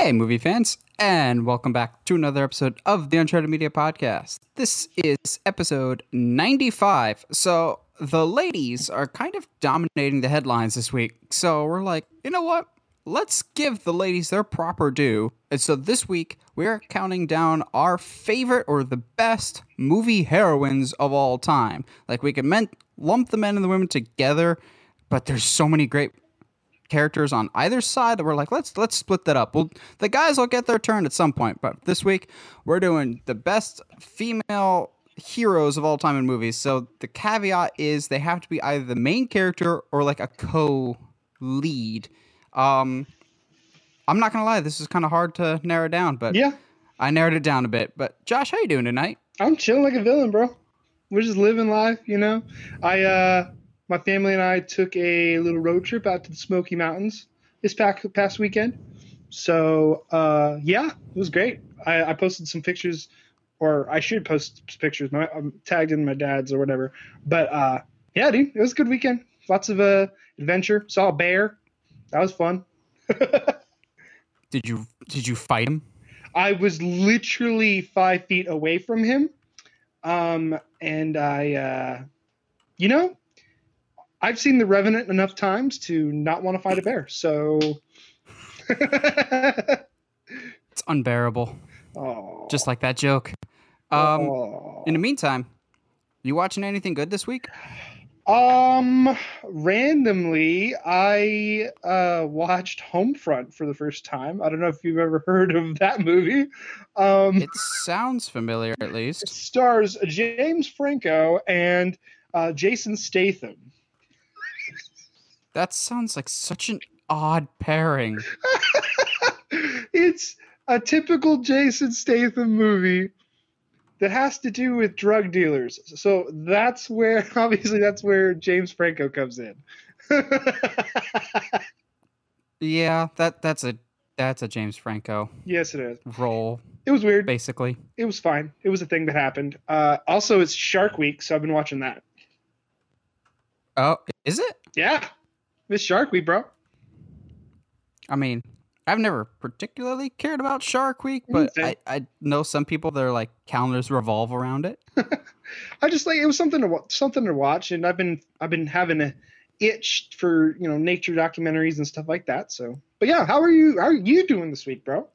Hey, movie fans, and welcome back to another episode of the Uncharted Media Podcast. This is episode 95, so the ladies are kind of dominating the headlines this week, so we're like, you know what? Let's give the ladies their proper due, and so this week, we're counting down our favorite or the best movie heroines of all time. Like, we could lump the men and the women together, but there's so many great characters on either side that we're like, let's split that up. Well, the guys will get their turn at some point, but this week we're doing the best female heroes of all time in movies. So the caveat is they have to be either the main character or like a co-lead. I'm not gonna lie, this is kind of hard to narrow down, but yeah, I narrowed it down a bit. But Josh, how you doing tonight? I'm chilling like a villain, bro. We're just living life, you know. My family and I took a little road trip out to the Smoky Mountains this past weekend. So, yeah, it was great. I posted some pictures, or I should post pictures. I'm tagged in my dad's or whatever. But, yeah, dude, it was a good weekend. Lots of adventure. Saw a bear. That was fun. Did you fight him? I was literally 5 feet away from him. And I, you know, I've seen The Revenant enough times to not want to fight a bear, so it's unbearable. Aww. Just like that joke. In the meantime, you watching anything good this week? Randomly, I watched Homefront for the first time. I don't know if you've ever heard of that movie. It sounds familiar, at least. It stars James Franco and Jason Statham. That sounds like such an odd pairing. It's a typical Jason Statham movie that has to do with drug dealers. So that's where, obviously, that's where James Franco comes in. Yeah, that's a James Franco. Yes, it is. Role. It was weird. Basically, it was fine. It was a thing that happened. Also, it's Shark Week, so I've been watching that. Oh, is it? Yeah. Miss Shark Week, bro. I mean, I've never particularly cared about Shark Week, but I know some people, their like calendars revolve around it. I just like, it was something to watch, and I've been having an itch for, you know, nature documentaries and stuff like that. So, but yeah, how are you doing this week, bro?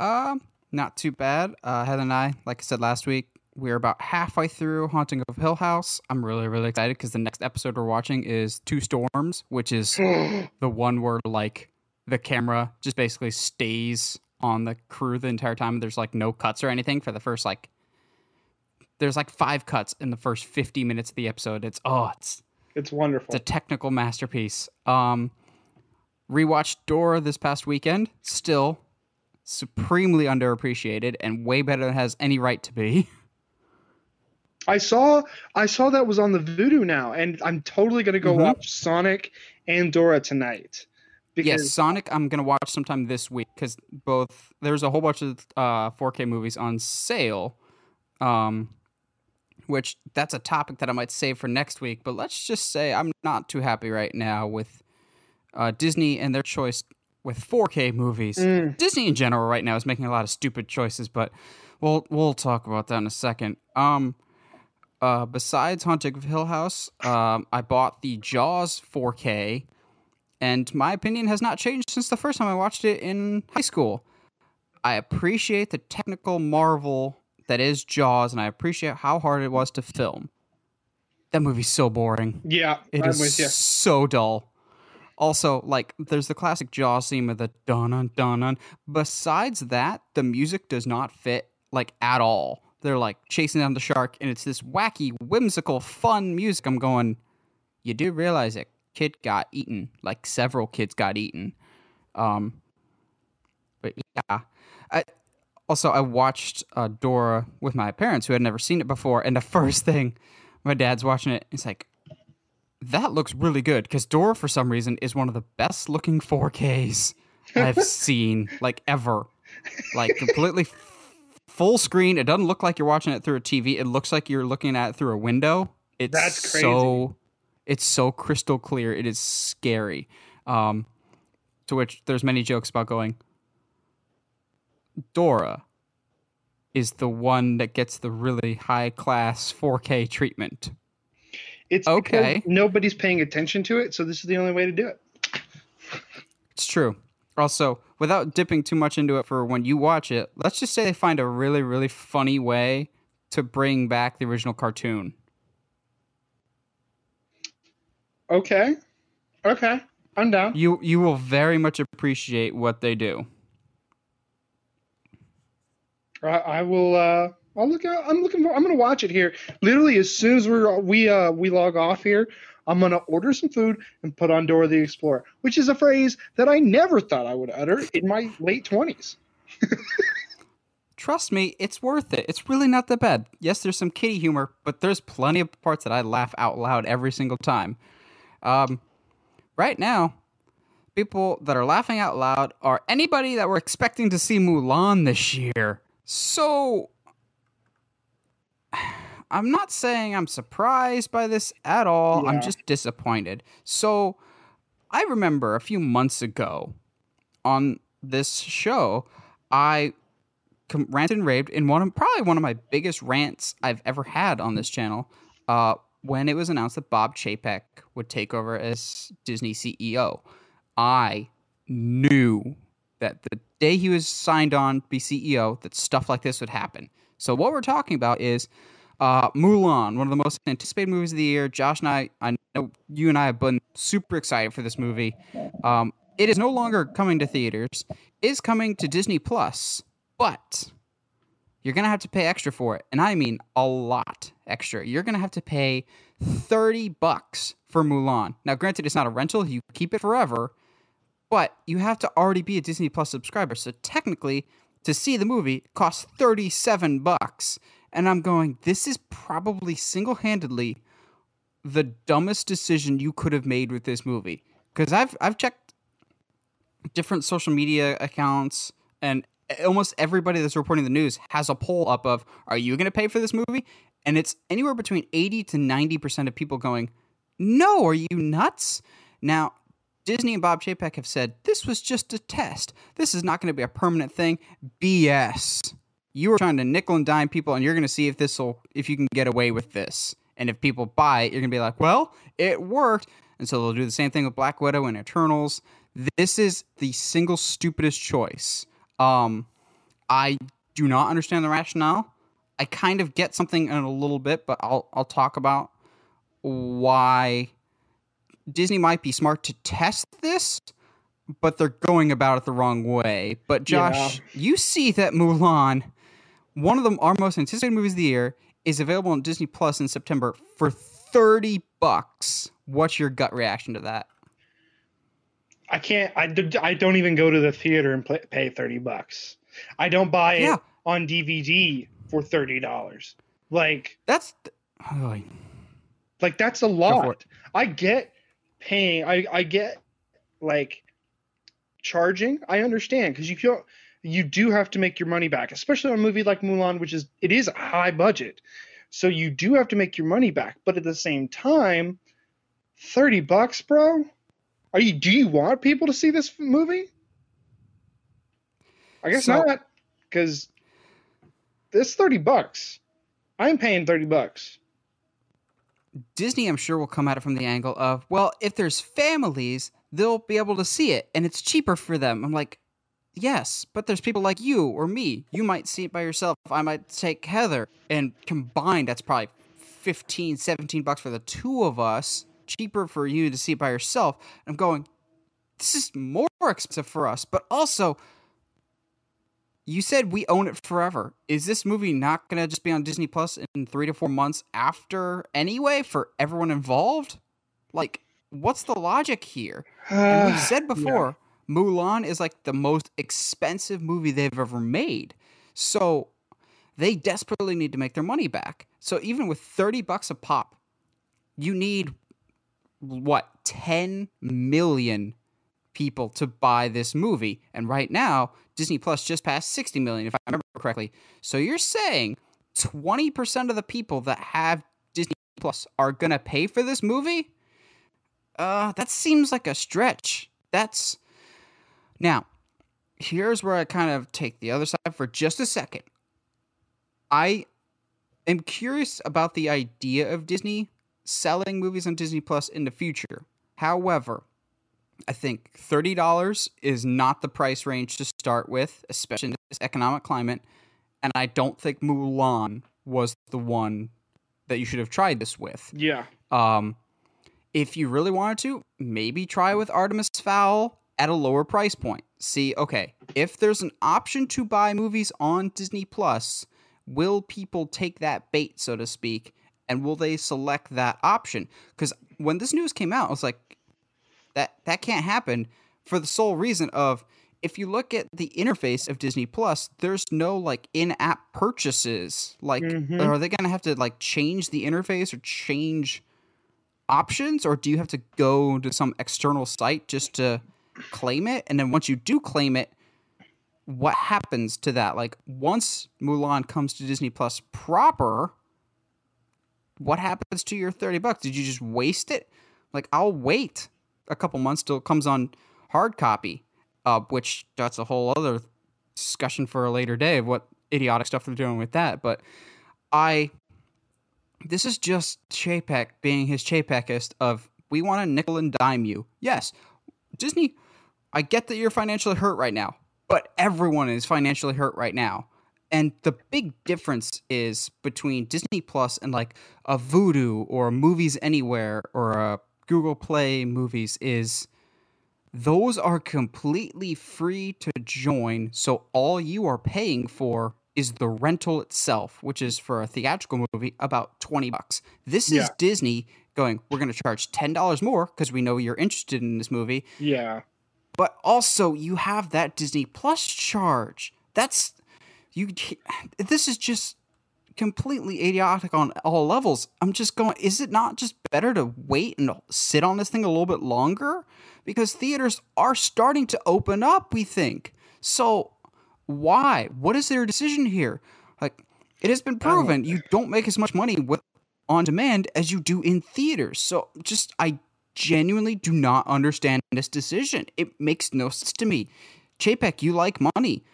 Not too bad. Heather and I, like I said last week, we're about halfway through Haunting of Hill House. I'm really, really excited because the next episode we're watching is Two Storms, which is the one where, like, the camera just basically stays on the crew the entire time. There's, like, no cuts or anything for the first, like... There's, like, 5 cuts in the first 50 minutes of the episode. It's wonderful. It's a technical masterpiece. Rewatched Dora this past weekend. Still supremely underappreciated and way better than it has any right to be. I saw that was on the Vudu now, and I'm totally going to go watch Sonic and Dora tonight. Because yes, Sonic I'm going to watch sometime this week, because both – there's a whole bunch of 4K movies on sale, which that's a topic that I might save for next week. But let's just say I'm not too happy right now with Disney and their choice with 4K movies. Mm. Disney in general right now is making a lot of stupid choices, but we'll talk about that in a second. Besides Haunting of Hill House, I bought the Jaws 4K, and my opinion has not changed since the first time I watched it in high school. I appreciate the technical marvel that is Jaws, and I appreciate how hard it was to film. That movie's so boring. Yeah, it is so dull. Also, like, there's the classic Jaws theme of the dun-dun-dun-dun. Besides that, the music does not fit, like, at all. They're, like, chasing down the shark, and it's this wacky, whimsical, fun music. I'm going, you do realize a kid got eaten. Like, several kids got eaten. But, yeah. I watched Dora with my parents, who had never seen it before, and the first thing, my dad's watching it, it's like, that looks really good, because Dora, for some reason, is one of the best-looking 4Ks I've seen, like, ever. Like, completely... Full screen. It doesn't look like you're watching it through a TV. It looks like you're looking at it through a window. That's crazy. It's so crystal clear. It is scary. To which there's many jokes about going, Dora is the one that gets the really high class 4K treatment. It's okay. Nobody's paying attention to it, so this is the only way to do it. It's true. Also, without dipping too much into it for when you watch it, let's just say they find a really, really funny way to bring back the original cartoon. Okay. Okay. I'm down. You will very much appreciate what they do. I will. I'll look out. I'm gonna watch it here. Literally, as soon as we log off here, I'm gonna order some food and put on Dora the Explorer, which is a phrase that I never thought I would utter in my late 20s. Trust me, it's worth it. It's really not that bad. Yes, there's some kitty humor, but there's plenty of parts that I laugh out loud every single time. Right now, people that are laughing out loud are anybody that we're expecting to see Mulan this year. So, I'm not saying I'm surprised by this at all. Yeah. I'm just disappointed. So, I remember a few months ago on this show, I ranted and raved in probably one of my biggest rants I've ever had on this channel when it was announced that Bob Chapek would take over as Disney CEO. I knew that the day he was signed on to be CEO, that stuff like this would happen. So what we're talking about is Mulan, one of the most anticipated movies of the year. Josh and I know you and I have been super excited for this movie. It is no longer coming to theaters. It is coming to Disney+, but you're going to have to pay extra for it. And I mean a lot extra. You're going to have to pay $30 for Mulan. Now, granted, it's not a rental. You keep it forever. But you have to already be a Disney Plus subscriber. So technically, to see the movie costs $37. And I'm going, this is probably single-handedly the dumbest decision you could have made with this movie. Because I've checked different social media accounts, and almost everybody that's reporting the news has a poll up of, are you going to pay for this movie? And it's anywhere between 80 to 90% of people going, no, are you nuts? Now, Disney and Bob Chapek have said, this was just a test. This is not going to be a permanent thing. BS. You are trying to nickel and dime people, and you're going to see if you can get away with this. And if people buy it, you're going to be like, well, it worked. And so they'll do the same thing with Black Widow and Eternals. This is the single stupidest choice. I do not understand the rationale. I kind of get something in a little bit, but I'll talk about why Disney might be smart to test this, but they're going about it the wrong way. But Josh, you see that Mulan, one of our most anticipated movies of the year, is available on Disney Plus in September for $30. What's your gut reaction to that? I can't. I don't even go to the theater and pay $30. I don't buy it on DVD for $30. Like that's. Like, that's a lot. I get paying. I get, like, charging. I understand, because you do have to make your money back, especially on a movie like Mulan, which is a high budget. So you do have to make your money back. But at the same time, $30, bro? Do you want people to see this movie? I guess not, because it's $30. I'm paying $30. Disney, I'm sure, will come at it from the angle of, well, if there's families, they'll be able to see it, and it's cheaper for them. I'm like, yes, but there's people like you or me. You might see it by yourself. I might take Heather, and combined, that's probably $15, $17 for the two of us, cheaper for you to see it by yourself. I'm going, this is more expensive for us, but also, you said we own it forever. Is this movie not going to just be on Disney Plus in 3 to 4 months after anyway for everyone involved? Like, what's the logic here? And we've said before, Mulan is like the most expensive movie they've ever made. So they desperately need to make their money back. So even with $30 a pop, you need, 10 million people to buy this movie, and right now Disney Plus just passed 60 million if I remember correctly. So you're saying 20% of the people that have Disney Plus are gonna pay for this movie? That seems like a stretch. Now here's where I kind of take the other side for just a second. I am curious about the idea of Disney selling movies on Disney Plus in the future. However, I think $30 is not the price range to start with, especially in this economic climate. And I don't think Mulan was the one that you should have tried this with. Yeah. If you really wanted to, maybe try with Artemis Fowl at a lower price point. See, okay, if there's an option to buy movies on Disney Plus, will people take that bait, so to speak, and will they select that option? Because when this news came out, I was like, that can't happen, for the sole reason of, if you look at the interface of Disney Plus, there's no like in-app purchases. Like, are they going to have to like change the interface or change options, or do you have to go to some external site just to claim it? And then once you do claim it, what happens to that? Like, once Mulan comes to Disney Plus proper, what happens to your $30? Did you just waste it? Like, I'll wait a couple months till it comes on hard copy, which that's a whole other discussion for a later day of what idiotic stuff they're doing with that. But this is just Chapek being his Chapekist of, we want to nickel and dime you. Yes, Disney, I get that you're financially hurt right now, but everyone is financially hurt right now. And the big difference is between Disney Plus and like a Vudu or Movies Anywhere or a Google Play Movies is, those are completely free to join. So all you are paying for is the rental itself, which is for a theatrical movie about $20. This is Disney going, we're going to charge $10 more because we know you're interested in this movie. Yeah. But also you have that Disney Plus charge. That's you. This is just completely idiotic on all levels. I'm just going, is it not just better to wait and sit on this thing a little bit longer? Because theaters are starting to open up, we think. So why? What is their decision here? Like, it has been proven you don't make as much money with on demand as you do in theaters. So just, I genuinely do not understand this decision. It makes no sense to me. Chapek, you like money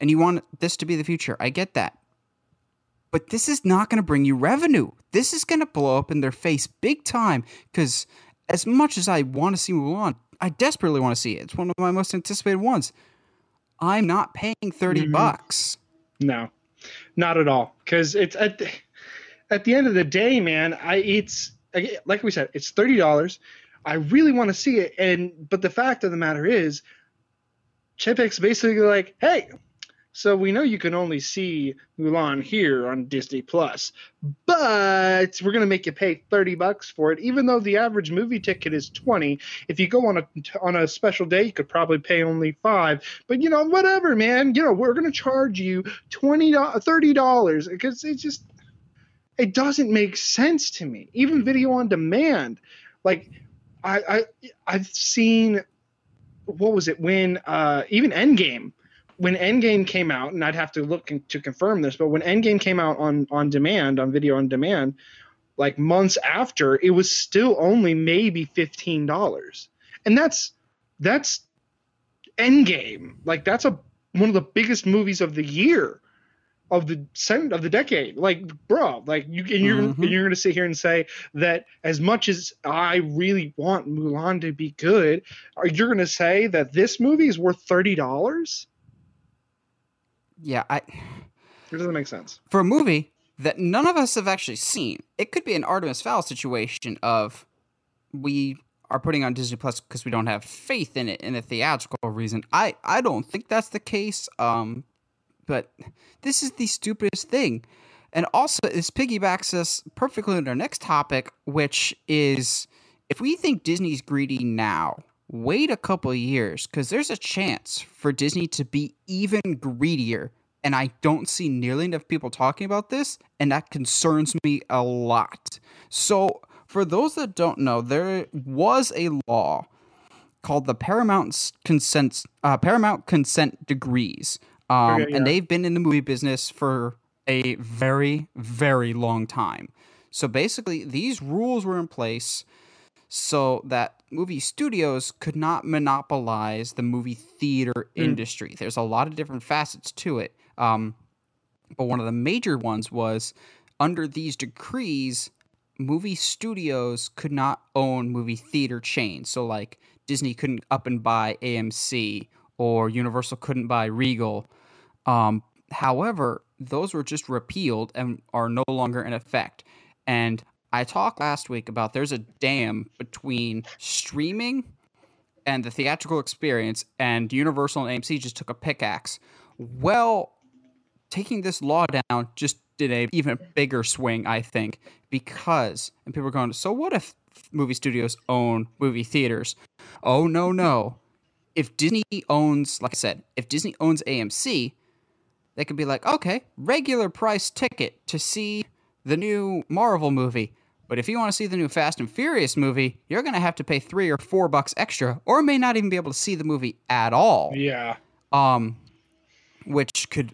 and you want this to be the future. I get that. But this is not going to bring you revenue. This is going to blow up in their face big time, because as much as I want to see Mulan, I desperately want to see it. It's one of my most anticipated ones. I'm not paying $30. No, not at all. Because it's at the end of the day, man, it's like we said, it's $30. I really want to see it, but the fact of the matter is, Chapek's basically like, hey, so we know you can only see Mulan here on Disney Plus, but we're going to make you pay $30 for it, even though the average movie ticket is $20. If you go on a special day, you could probably pay only $5. But, you know, whatever, man. You know, we're going to charge you $30 because it doesn't make sense to me. Even video on demand, like I've seen, what was it when even Endgame. When Endgame came out, and I'd have to look to confirm this, but when Endgame came out on demand, on video on demand, like months after, it was still only maybe $15. And that's Endgame. Like, that's one of the biggest movies of the year, of the decade. Like, bro, like you're going to sit here and say that as much as I really want Mulan to be good, you're going to say that this movie is worth $30? Yeah, it doesn't make sense. For a movie that none of us have actually seen, it could be an Artemis Fowl situation of, we are putting on Disney Plus because we don't have faith in it in a theatrical reason. I don't think that's the case, but this is the stupidest thing. And also, this piggybacks us perfectly on our next topic, which is, if we think Disney's greedy now, wait a couple of years, because there's a chance for Disney to be even greedier, and I don't see nearly enough people talking about this, and that concerns me a lot. So, for those that don't know, there was a law called the Paramount Consent Decrees, and they've been in the movie business for a very, very long time. So basically, these rules were in place so that movie studios could not monopolize the movie theater industry. There's a lot of different facets to it. But one of the major ones was, under these decrees, movie studios could not own movie theater chains. So like Disney couldn't up and buy AMC, or Universal couldn't buy Regal. However, those were just repealed and are no longer in effect. And I talked last week about there's a dam between streaming and the theatrical experience, and Universal and AMC just took a pickaxe. Well, taking this law down just did an even bigger swing, I think, because, and people are going, so what if movie studios own movie theaters? Oh, no, no. If Disney owns, like I said, if Disney owns AMC, they could be like, okay, regular price ticket to see the new Marvel movie. But if you want to see the new Fast and Furious movie, you're going to have to pay $3 or $4 extra, or may not even be able to see the movie at all. Yeah. Which could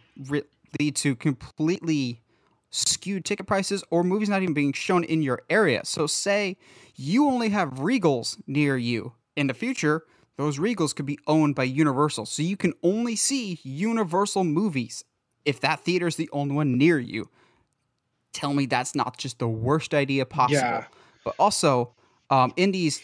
lead to completely skewed ticket prices, or movies not even being shown in your area. So say you only have Regals near you. In the future, those Regals could be owned by Universal. So you can only see Universal movies if that theater is the only one near you. Tell me that's not just the worst idea possible. Yeah. But also, in these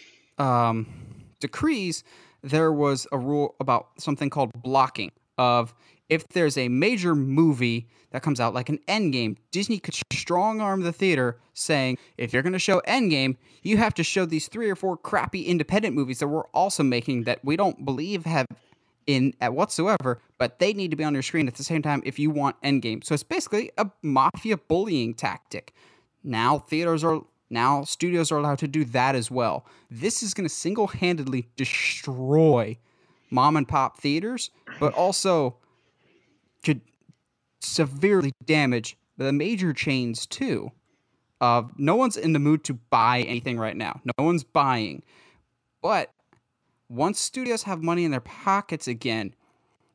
decrees, there was a rule about something called blocking of, if there's a major movie that comes out, like an Endgame, Disney could strong arm the theater saying, if you're going to show Endgame, you have to show these 3 or 4 crappy independent movies that we're also making that we don't believe have in at whatsoever, but they need to be on your screen at the same time if you want Endgame. So it's basically a mafia bullying tactic. Now studios are allowed to do that as well. This is going to single-handedly destroy mom and pop theaters, but also could severely damage the major chains too. No one's in the mood to buy anything right now. No one's buying. But once studios have money in their pockets again,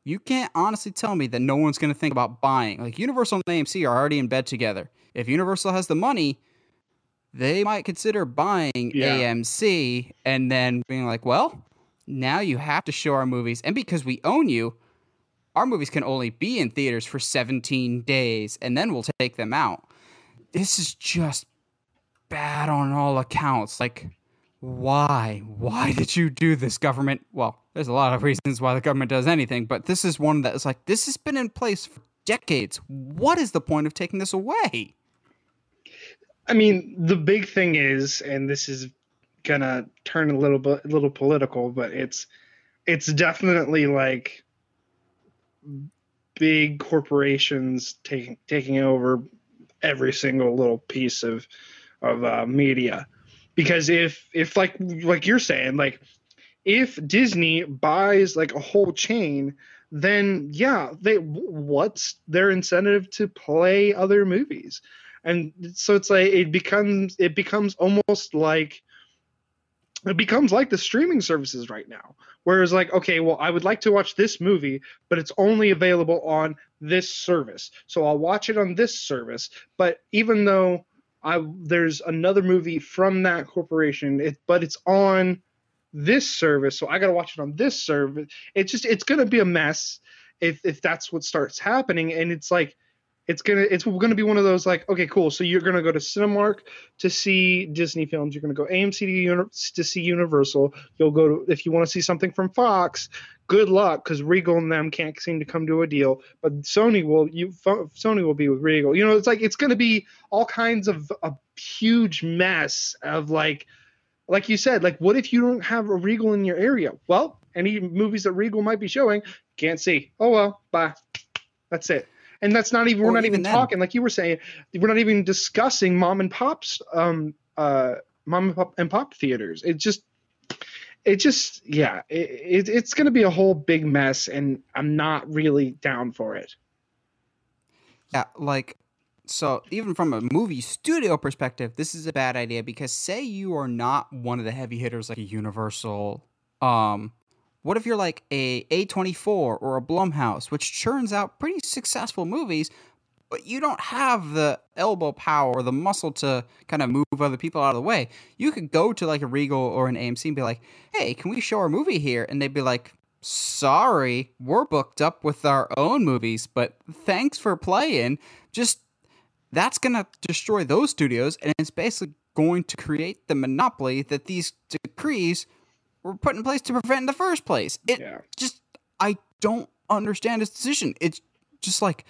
you can't honestly tell me that no one's going to think about buying. Like, Universal and AMC are already in bed together. If Universal has the money, they might consider buying AMC and then being like, well, now you have to show our movies. And because we own you, our movies can only be in theaters for 17 days, and then we'll take them out. This is just bad on all accounts. Like, why? Why did you do this, government? Well, there's a lot of reasons why the government does anything, but this is one that is like, this has been in place for decades. What is the point of taking this away? I mean, the big thing is, and this is going to turn a little political, but it's definitely like big corporations taking over every single little piece of media. Because if like you're saying, like if Disney buys like a whole chain, then yeah, what's their incentive to play other movies? And so it's like it becomes almost like the streaming services right now. Whereas like, okay, well, I would like to watch this movie, but it's only available on this service. So I'll watch it on this service. But even though there's another movie from that corporation, but it's on this service, so I got to watch it on this service. It's going to be a mess if that's what starts happening. And it's like, it's going to be one of those like, okay, cool. So you're going to go to Cinemark to see Disney films. You're going to go AMC to see Universal. You'll go to, if you want to see something from Fox, good luck, because Regal and them can't seem to come to a deal. But Sony will be with Regal. You know, it's like, it's going to be all kinds of a huge mess of like you said, like, what if you don't have a Regal in your area? Well, any movies that Regal might be showing, can't see. Oh, well, bye. That's it. And that's not even, we're not even talking, like you were saying, we're not even discussing mom and pop theaters. It's going to be a whole big mess, and I'm not really down for it. Yeah. Like, so even from a movie studio perspective, this is a bad idea, because say you are not one of the heavy hitters, like a Universal, what if you're like a A24 or a Blumhouse, which churns out pretty successful movies, but you don't have the elbow power or the muscle to kind of move other people out of the way. You could go to like a Regal or an AMC and be like, hey, can we show our movie here? And they'd be like, sorry, we're booked up with our own movies, but thanks for playing. Just, that's going to destroy those studios, and it's basically going to create the monopoly that these decrees were put in place to prevent in the first place. Just, I don't understand his decision. It's just like,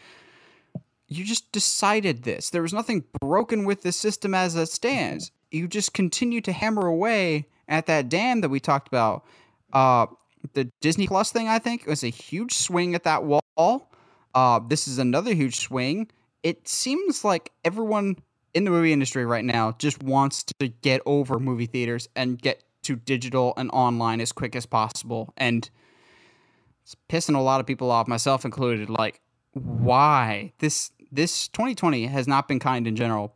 you just decided this. There was nothing broken with the system as it stands. You just continue to hammer away at that dam that we talked about. The Disney Plus thing, I think, was a huge swing at that wall. This is another huge swing. It seems like everyone in the movie industry right now just wants to get over movie theaters and get to digital and online as quick as possible. And it's pissing a lot of people off, myself included. Like, why? This 2020 has not been kind in general,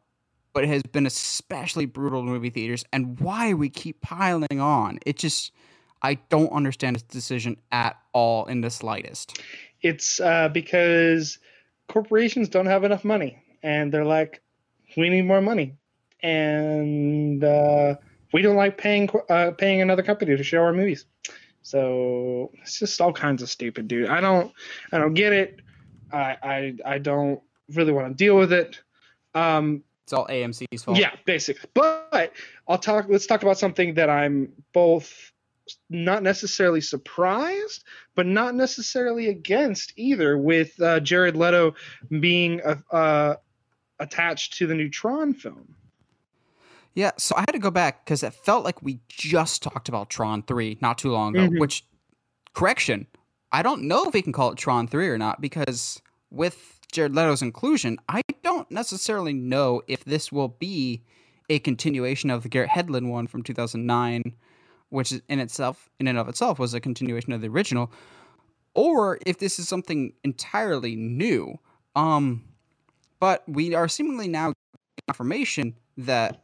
but it has been especially brutal to movie theaters. And why we keep piling on. It just... I don't understand his decision at all in the slightest. It's because corporations don't have enough money, and they're like, we need more money, and we don't like paying another company to show our movies. So it's just all kinds of stupid, dude. I don't get it. I don't really want to deal with it. It's all AMC's fault. Yeah, basically. But let's talk about something that I'm both not necessarily surprised, but not necessarily against either, with Jared Leto being attached to the new Tron film. Yeah, so I had to go back because it felt like we just talked about Tron 3 not too long ago, which, correction, I don't know if we can call it Tron 3 or not, because with Jared Leto's inclusion, I don't necessarily know if this will be a continuation of the Garrett Hedlund one from 2009, which in and of itself was a continuation of the original, or if this is something entirely new. But we are seemingly now getting confirmation that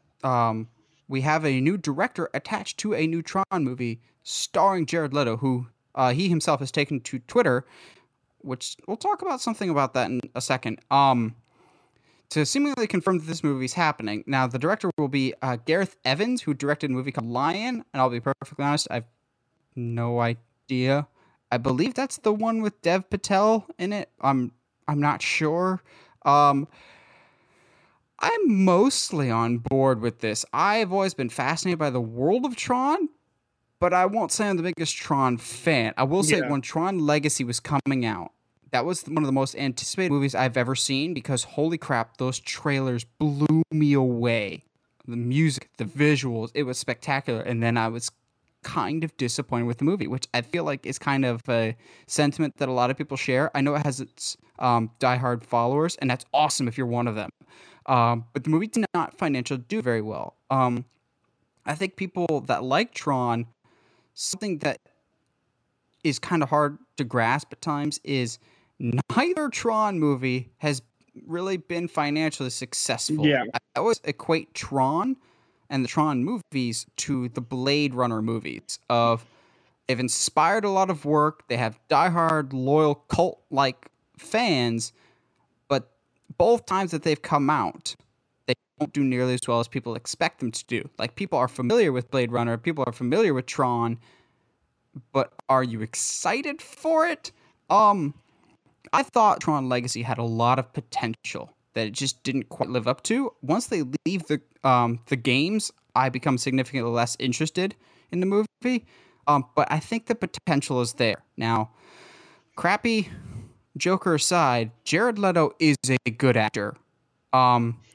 we have a new director attached to a new Tron movie starring Jared Leto, who he himself has taken to Twitter, which we'll talk about something about that in a second, to seemingly confirm that this movie is happening. Now, the director will be Gareth Evans, who directed a movie called Lion. And I'll be perfectly honest, I've no idea. I believe that's the one with Dev Patel in it. I'm not sure. I'm mostly on board with this. I've always been fascinated by the world of Tron, but I won't say I'm the biggest Tron fan. I will say when Tron Legacy was coming out, that was one of the most anticipated movies I've ever seen, because holy crap, those trailers blew me away. The music, the visuals, it was spectacular. And then I was kind of disappointed with the movie, which I feel like is kind of a sentiment that a lot of people share. I know it has its diehard followers, and that's awesome if you're one of them. But the movie did not financially do very well. I think people that like Tron, something that is kind of hard to grasp at times is... neither Tron movie has really been financially successful. Yeah. I always equate Tron and the Tron movies to the Blade Runner movies. They've inspired a lot of work. They have diehard, loyal, cult-like fans. But both times that they've come out, they don't do nearly as well as people expect them to do. Like, people are familiar with Blade Runner. People are familiar with Tron. But are you excited for it? I thought Tron Legacy had a lot of potential that it just didn't quite live up to. Once they leave the games, I become significantly less interested in the movie. But I think the potential is there. Now, crappy Joker aside, Jared Leto is a good actor.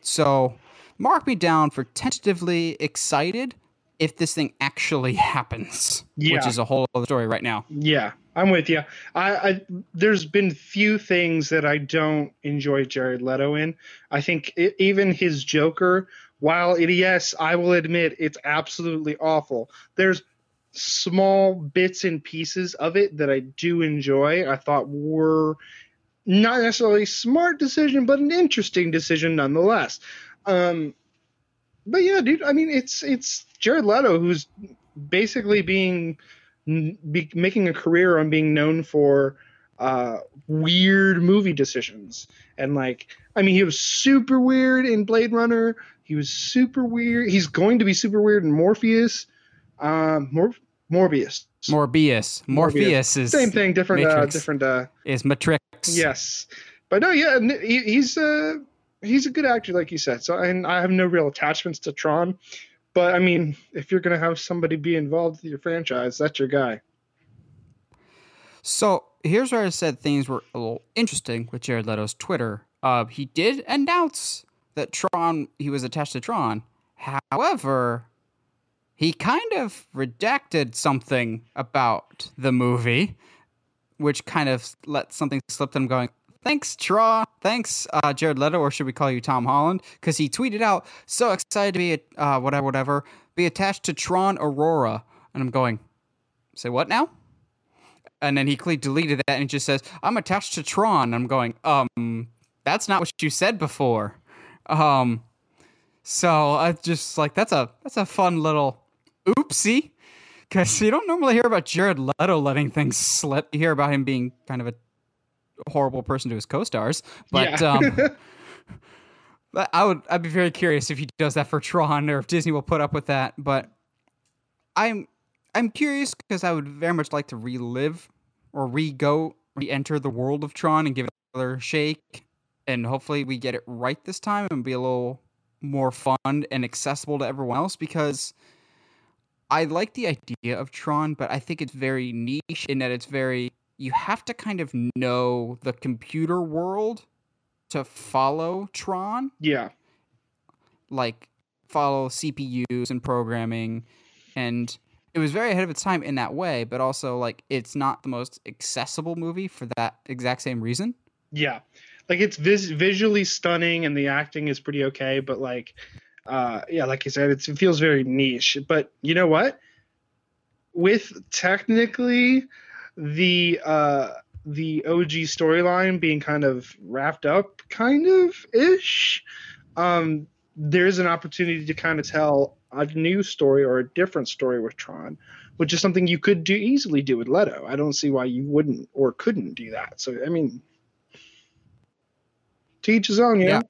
So mark me down for tentatively excited if this thing actually happens, which is a whole other story right now. Yeah. I'm with you. There's been few things that I don't enjoy Jared Leto in. I think even his Joker, while yes, I will admit it's absolutely awful, there's small bits and pieces of it that I do enjoy. I thought were not necessarily a smart decision, but an interesting decision nonetheless. But yeah, dude, I mean, it's Jared Leto who's basically making a career on being known for weird movie decisions. And like, I mean, he was super weird in Blade Runner. He was super weird. He's going to be super weird in Morpheus. Morpheus is same thing, different Matrix. Is Matrix. Yes, but no, yeah, he's a good actor, like you said. So, and I have no real attachments to Tron, but I mean, if you're gonna have somebody be involved with your franchise, that's your guy. So here's where I said things were a little interesting with Jared Leto's Twitter. He did announce that Tron, he was attached to Tron. However, he kind of redacted something about the movie, which kind of let something slip them going, thanks, Tron. Thanks, Jared Leto, or should we call you Tom Holland? Because he tweeted out, so excited to be, be attached to Tron Aurora. And I'm going, say what now? And then he deleted that and just says, I'm attached to Tron. And I'm going, that's not what you said before. So I just like, that's a fun little oopsie, because you don't normally hear about Jared Leto letting things slip. You hear about him being kind of a horrible person to his co-stars, but yeah. I'd be very curious if he does that for Tron or if Disney will put up with that. But I'm curious, because I would very much like to relive or re-enter the world of Tron and give it another shake, and hopefully we get it right this time and be a little more fun and accessible to everyone else, because I like the idea of Tron, but I think it's very niche in that it's very, you have to kind of know the computer world to follow Tron. Yeah. Like follow CPUs and programming, and it was very ahead of its time in that way, but also like it's not the most accessible movie for that exact same reason. Yeah. Like, it's visually stunning and the acting is pretty okay, but like, yeah, like you said, it feels very niche. But you know what? With technically the OG storyline being kind of wrapped up, kind of ish, there is an opportunity to kind of tell a new story or a different story with Tron, which is something you could easily do with Leto. I don't see why you wouldn't or couldn't do that. So I mean, to each his own, yeah.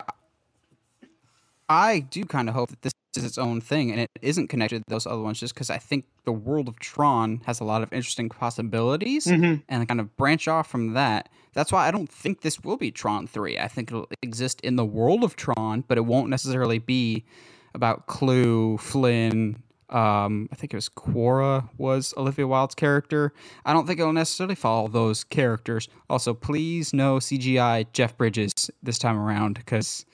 I do kind of hope that this is its own thing and it isn't connected to those other ones, just because I think the world of Tron has a lot of interesting possibilities, mm-hmm. and kind of branch off from that. That's why I don't think this will be Tron 3. I think it'll exist in the world of Tron, but it won't necessarily be about Clue, Flynn, I think it was Quora was Olivia Wilde's character. I don't think it'll necessarily follow those characters. Also, please no CGI Jeff Bridges this time around, because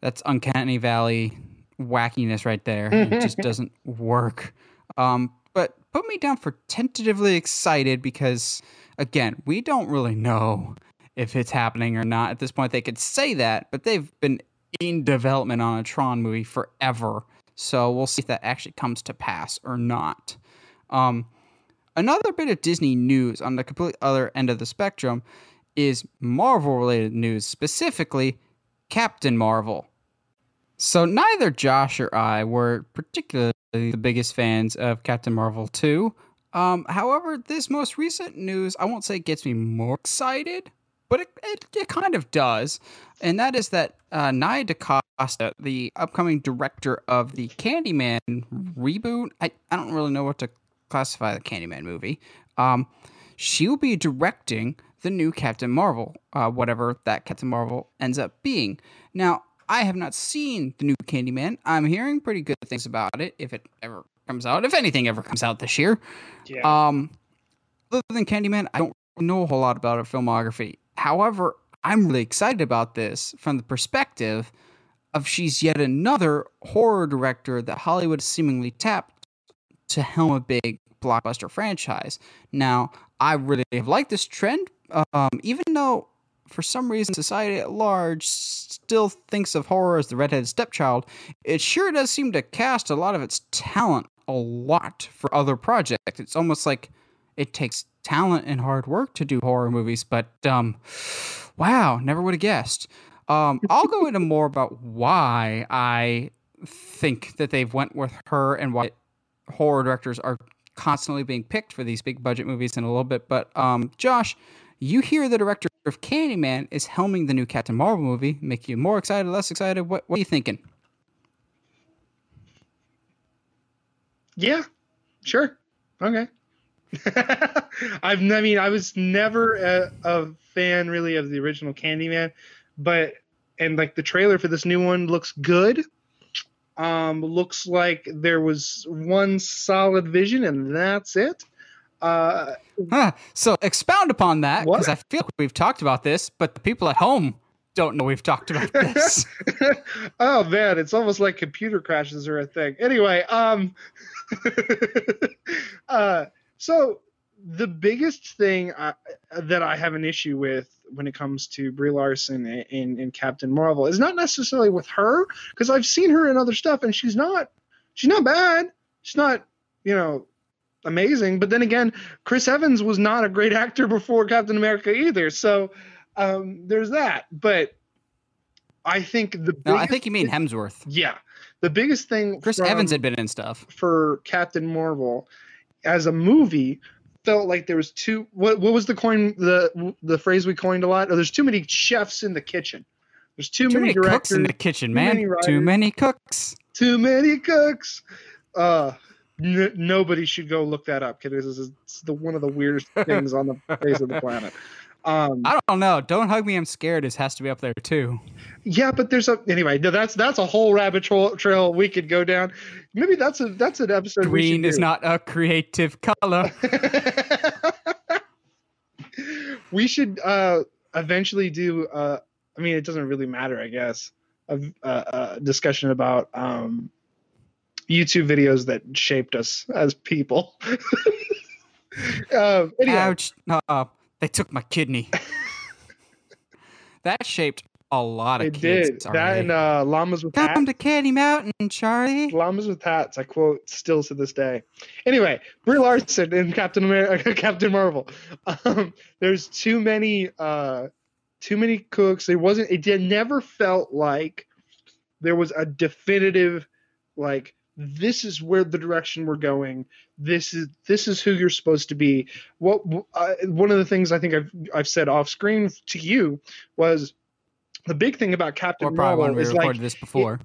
that's Uncanny Valley wackiness right there. It just doesn't work. But put me down for tentatively excited, because, again, we don't really know if it's happening or not. At this point, they could say that, but they've been in development on a Tron movie forever. So we'll see if that actually comes to pass or not. Another bit of Disney news on the complete other end of the spectrum is Marvel-related news, specifically Captain Marvel. So neither Josh or I were particularly the biggest fans of Captain Marvel 2. However, this most recent news, I won't say gets me more excited, but it kind of does. And that is that Nia DaCosta, the upcoming director of the Candyman reboot, I don't really know what to classify the Candyman movie, she will be directing the new Captain Marvel, whatever that Captain Marvel ends up being. Now, I have not seen the new Candyman. I'm hearing pretty good things about it, if it ever comes out, if anything ever comes out this year. Yeah. Other than Candyman, I don't know a whole lot about her filmography. However, I'm really excited about this from the perspective of she's yet another horror director that Hollywood seemingly tapped to helm a big blockbuster franchise. Now, I really have liked this trend, even though for some reason society at large still thinks of horror as the redheaded stepchild. It sure does seem to cast a lot of its talent a lot for other projects. It's almost like it takes talent and hard work to do horror movies, but wow, never would have guessed. I'll go into more about why I think that they've went with her and why horror directors are constantly being picked for these big budget movies in a little bit. But Josh, You hear the director of Candyman is helming the new Captain Marvel movie, making you more excited, less excited. What are you thinking? Yeah, sure. Okay. I was never a fan really of the original Candyman, and like the trailer for this new one looks good. Looks like there was one solid vision and that's it. So expound upon that, because I feel like we've talked about this, but the people at home don't know we've talked about this. Oh man, it's almost like computer crashes are a thing. Anyway, so the biggest thing that I have an issue with when it comes to Brie Larson in Captain Marvel is not necessarily with her, because I've seen her in other stuff and she's not bad. She's not, amazing. But then again, Chris Evans was not a great actor before Captain America either. So there's that. But I think I think you mean Hemsworth. Yeah. The biggest thing Chris Evans had been in stuff for Captain Marvel as a movie felt like there was too what was the phrase we coined a lot? Oh, there's too many chefs in the kitchen. There's too many directors cooks in the kitchen, man. Too many cooks. Nobody should go look that up, because it's one of the weirdest things on the face of the planet. I don't know. Don't hug me. I'm scared. This has to be up there too. Yeah, but anyway. No, that's a whole rabbit trail we could go down. Maybe that's an episode. Green is not a creative color. We should eventually do. It doesn't really matter, I guess. A discussion about YouTube videos that shaped us as people. Anyway. Ouch. They took my kidney. That shaped a lot of kids. It did. Sorry. That and Llamas with Hats. Come to Candy Mountain, Charlie. Llamas with Hats, I quote still to this day. Anyway, Brie Larson in Captain Marvel. There's too many cooks. It never felt like there was a definitive, like, this is where the direction we're going. This is who you're supposed to be. One of the things I think I've said off screen to you was the big thing about Captain Marvel is like this before.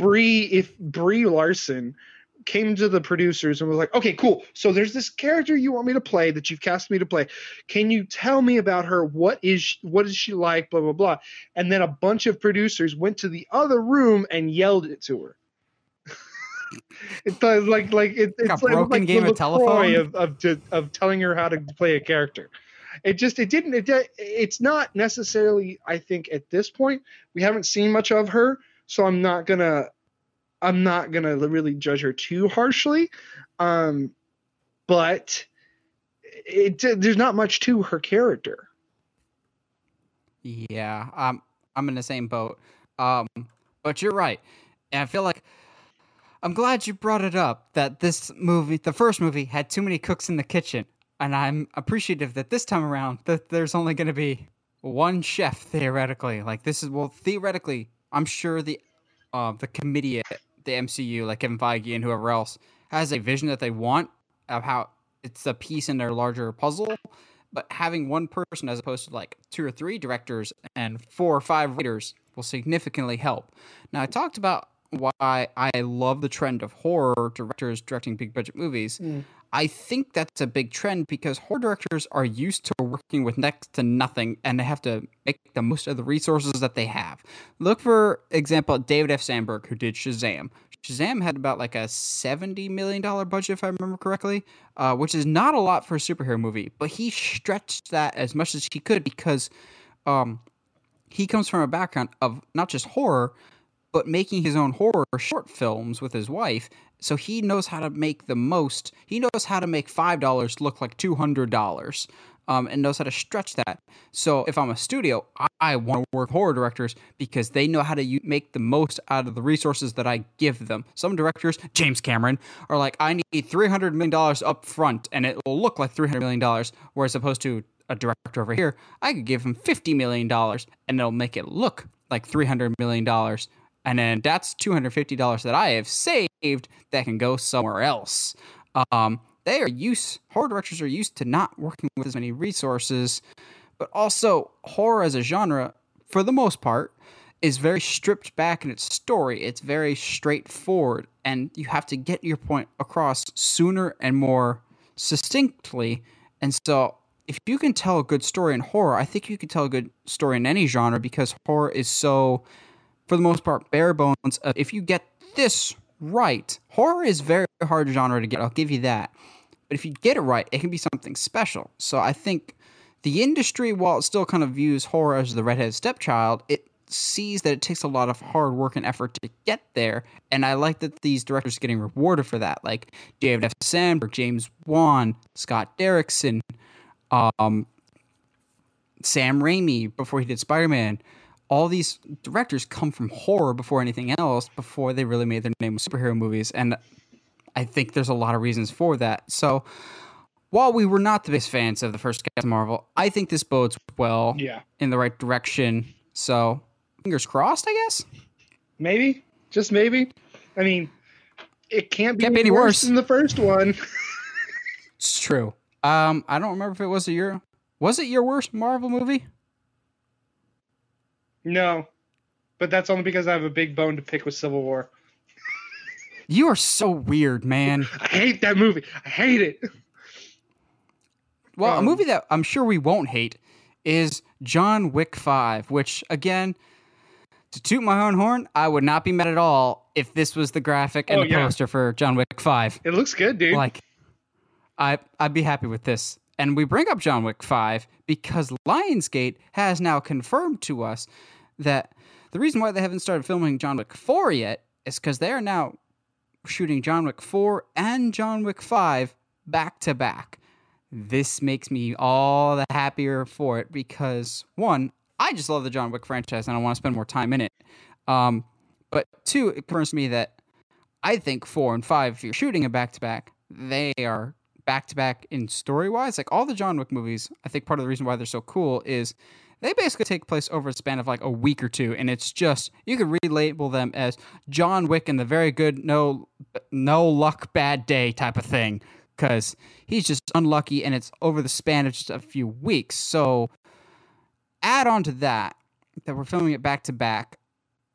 If Brie Larson came to the producers and was like, okay, cool. So there's this character you want me to play that you've cast me to play. Can you tell me about her? What is she like? Blah, blah, blah. And then a bunch of producers went to the other room and yelled it to her. It's like it's like a broken game of telephone of telling her how to play a character. It's not necessarily. I think at this point we haven't seen much of her, so I'm not gonna really judge her too harshly. But there's not much to her character. Yeah, I'm in the same boat. But you're right, and I feel like. I'm glad you brought it up that this movie, the first movie, had too many cooks in the kitchen. And I'm appreciative that this time around that there's only going to be one chef theoretically. Like this is, theoretically, I'm sure the committee at the MCU, like Kevin Feige and whoever else, has a vision that they want of how it's a piece in their larger puzzle. But having one person as opposed to like 2 or 3 directors and 4 or 5 writers will significantly help. Now I talked about why I love the trend of horror directors directing big budget movies. I think that's a big trend because horror directors are used to working with next to nothing and they have to make the most of the resources that they have. Look for example David F. Sandberg, who did Shazam. Shazam had about like a $70 million budget, if I remember correctly, which is not a lot for a superhero movie, but he stretched that as much as he could because he comes from a background of not just horror, but making his own horror short films with his wife, so he knows how to make the most. He knows how to make $5 look like $200 and knows how to stretch that. So if I'm a studio, I want to work with horror directors because they know how to make the most out of the resources that I give them. Some directors, James Cameron, are like, I need $300 million up front, and it will look like $300 million, whereas opposed to a director over here, I could give him $50 million, and it'll make it look like $300 million, and then that's $250 that I have saved that can go somewhere else. Horror directors are used to not working with as many resources, but also horror as a genre, for the most part, is very stripped back in its story. It's very straightforward, and you have to get your point across sooner and more succinctly. And so if you can tell a good story in horror, I think you can tell a good story in any genre, because horror is so, for the most part, bare bones. If you get this right, horror is very hard genre to get, I'll give you that. But if you get it right, it can be something special. So I think the industry, while it still kind of views horror as the redheaded stepchild, it sees that it takes a lot of hard work and effort to get there. And I like that these directors are getting rewarded for that, like David F. Sandberg, James Wan, Scott Derrickson, Sam Raimi before he did Spider-Man. All these directors come from horror before anything else, before they really made their name with superhero movies. And I think there's a lot of reasons for that. So while we were not the biggest fans of the first Captain Marvel, I think this bodes well in the right direction. So fingers crossed, I guess? Maybe. Just maybe. I mean, it can't be any worse than the first one. It's true. I don't remember if it was your worst Marvel movie? No, but that's only because I have a big bone to pick with Civil War. You are so weird, man. I hate that movie. I hate it. Well, a movie that I'm sure we won't hate is John Wick 5, which, again, to toot my own horn, I would not be mad at all if this was the graphic and poster for John Wick 5. It looks good, dude. Like, I'd be happy with this. And we bring up John Wick 5 because Lionsgate has now confirmed to us that the reason why they haven't started filming John Wick 4 yet is because they are now shooting John Wick 4 and John Wick 5 back to back. This makes me all the happier for it because, one, I just love the John Wick franchise and I want to spend more time in it. But two, it confirms to me that I think 4 and 5, if you're shooting a back to back, they are back-to-back in story-wise. Like, all the John Wick movies, I think part of the reason why they're so cool is they basically take place over a span of, like, a week or two, and it's just, you could relabel them as John Wick and the very good no luck, bad day type of thing, because he's just unlucky, and it's over the span of just a few weeks. So, add on to that we're filming it back-to-back,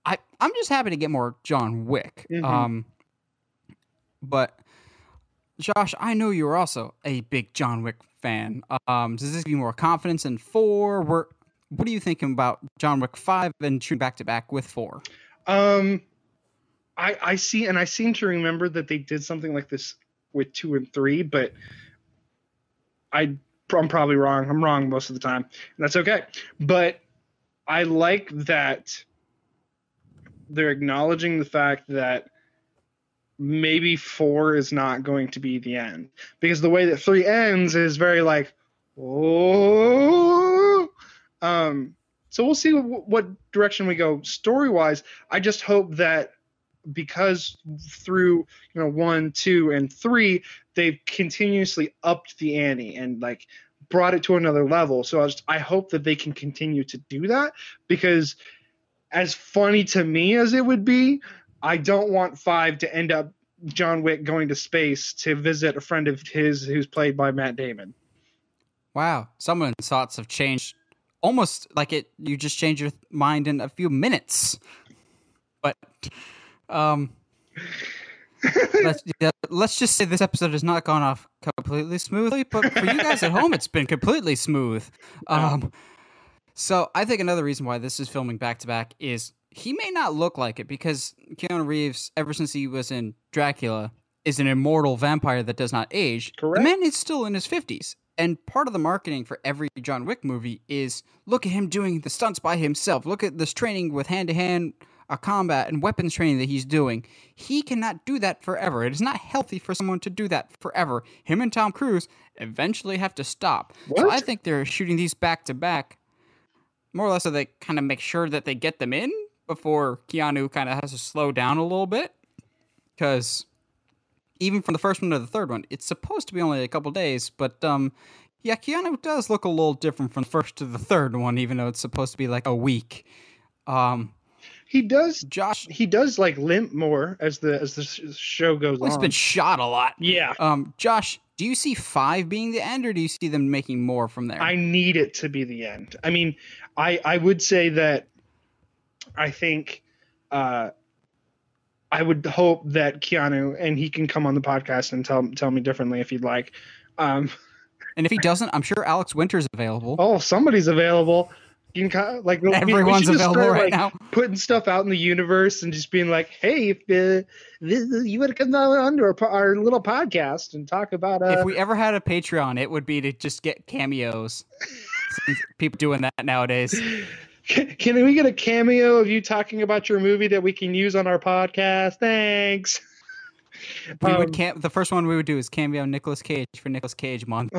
I'm just happy to get more John Wick. Mm-hmm. But Josh, I know you're also a big John Wick fan. Does this give you more confidence in 4? What are you thinking about John Wick 5 and shooting back-to-back with 4? I see, and I seem to remember that they did something like this with 2 and 3, but I'm probably wrong. I'm wrong most of the time, and that's okay. But I like that they're acknowledging the fact that maybe 4 is not going to be the end, because the way that 3 ends is very like, so we'll see what direction we go story-wise. I just hope that because through 1, 2, and 3 they've continuously upped the ante and like brought it to another level. So I hope that they can continue to do that, because as funny to me as it would be, I don't want 5 to end up John Wick going to space to visit a friend of his who's played by Matt Damon. Wow. Someone's thoughts have changed almost like it. You just change your mind in a few minutes. But let's just say this episode has not gone off completely smoothly, but for you guys at home, it's been completely smooth. So I think another reason why this is filming back to back is he may not look like it, because Keanu Reeves, ever since he was in Dracula, is an immortal vampire that does not age. Correct. The man is still in his 50s. And part of the marketing for every John Wick movie is, look at him doing the stunts by himself. Look at this training with hand-to-hand combat and weapons training that he's doing. He cannot do that forever. It is not healthy for someone to do that forever. Him and Tom Cruise eventually have to stop. What? So I think they're shooting these back-to-back, more or less so they kind of make sure that they get them in before Keanu kind of has to slow down a little bit, because even from the first one to the third one, it's supposed to be only a couple days, but Keanu does look a little different from the first to the third one, even though it's supposed to be like a week. He does, Josh. He does like limp more as the show goes on. He's been shot a lot. Yeah. Josh, do you see 5 being the end, or do you see them making more from there? I need it to be the end. I mean, I would say that I think I would hope that Keanu, and he can come on the podcast and tell me differently if he'd like. And if he doesn't, I'm sure Alex Winter's available. Oh, somebody's available. You can, like, everyone's available start, right now. Putting stuff out in the universe and just being like, hey, if you would have come down to our little podcast and talk about. If we ever had a Patreon, it would be to just get cameos. People doing that nowadays. Can we get a cameo of you talking about your movie that we can use on our podcast? Thanks. We would the first one we would do is cameo Nicolas Cage for Nicolas Cage month.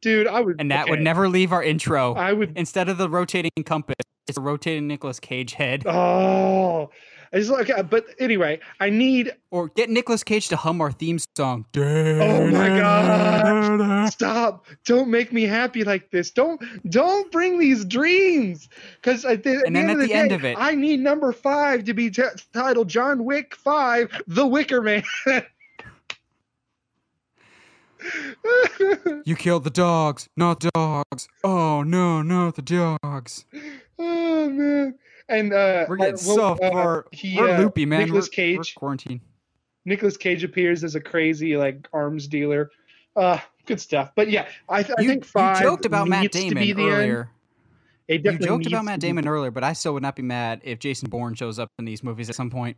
Dude, I would, and that would never leave our intro. I would, instead of the rotating compass, it's a rotating Nicolas Cage head. Oh, it's like, but anyway, I need, or get Nicolas Cage to hum our theme song. Oh my god! Stop! Don't make me happy like this. Don't bring these dreams. Because at the end of it, I need number 5 to be titled John Wick 5: The Wicker Man. You killed the dogs, not dogs. Oh no, not the dogs. Oh man. And we're getting soft. We're loopy, man. Nicolas Cage. We're quarantined. Nicolas Cage appears as a crazy like arms dealer. Good stuff. But yeah, I think 5. You joked about Matt Damon earlier. But I still would not be mad if Jason Bourne shows up in these movies at some point.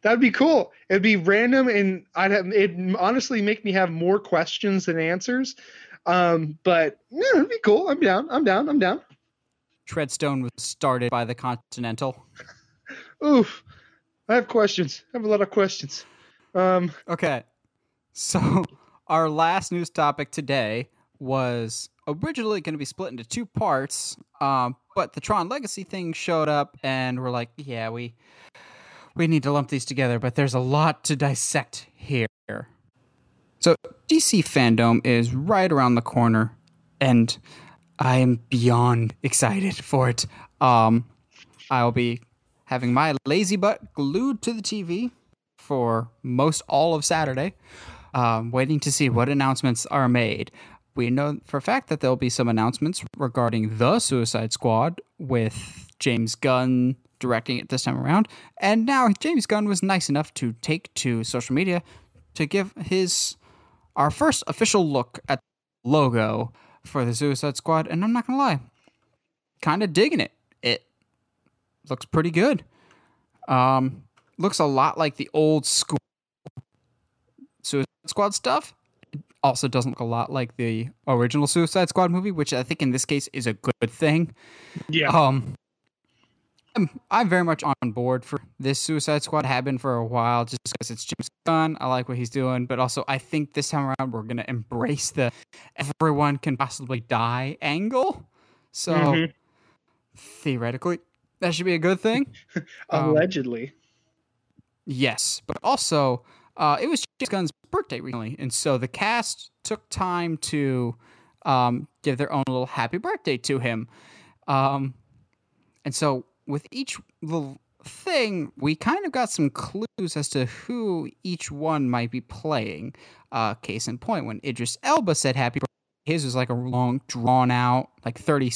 That'd be cool. It'd be random, and it'd honestly make me have more questions than answers. But yeah, it'd be cool. I'm down. Treadstone was started by the Continental. Oof, I have questions. I have a lot of questions. Okay, so our last news topic today was originally going to be split into 2 parts, but the Tron Legacy thing showed up, and we're like, yeah, we need to lump these together, but there's a lot to dissect here. So DC Fandom is right around the corner, and I am beyond excited for it. I'll be having my lazy butt glued to the TV for most all of Saturday, waiting to see what announcements are made. We know for a fact that there'll be some announcements regarding The Suicide Squad with James Gunn directing it this time around. And now James Gunn was nice enough to take to social media to give our first official look at the logo for the Suicide Squad. And I'm not going to lie, kind of digging it. It looks pretty good. Looks a lot like the old school Suicide Squad stuff. It also doesn't look a lot like the original Suicide Squad movie, which I think in this case is a good thing. Yeah. I'm very much on board for this Suicide Squad. Have been for a while, just because it's James Gunn. I like what he's doing, but also I think this time around we're gonna embrace the everyone can possibly die angle. So theoretically, that should be a good thing. Allegedly, yes. But also, it was James Gunn's birthday recently, and so the cast took time to give their own little happy birthday to him, and so. With each little thing, we kind of got some clues as to who each one might be playing. Case in point, when Idris Elba said happy birthday, his was like a long, drawn-out, like 30%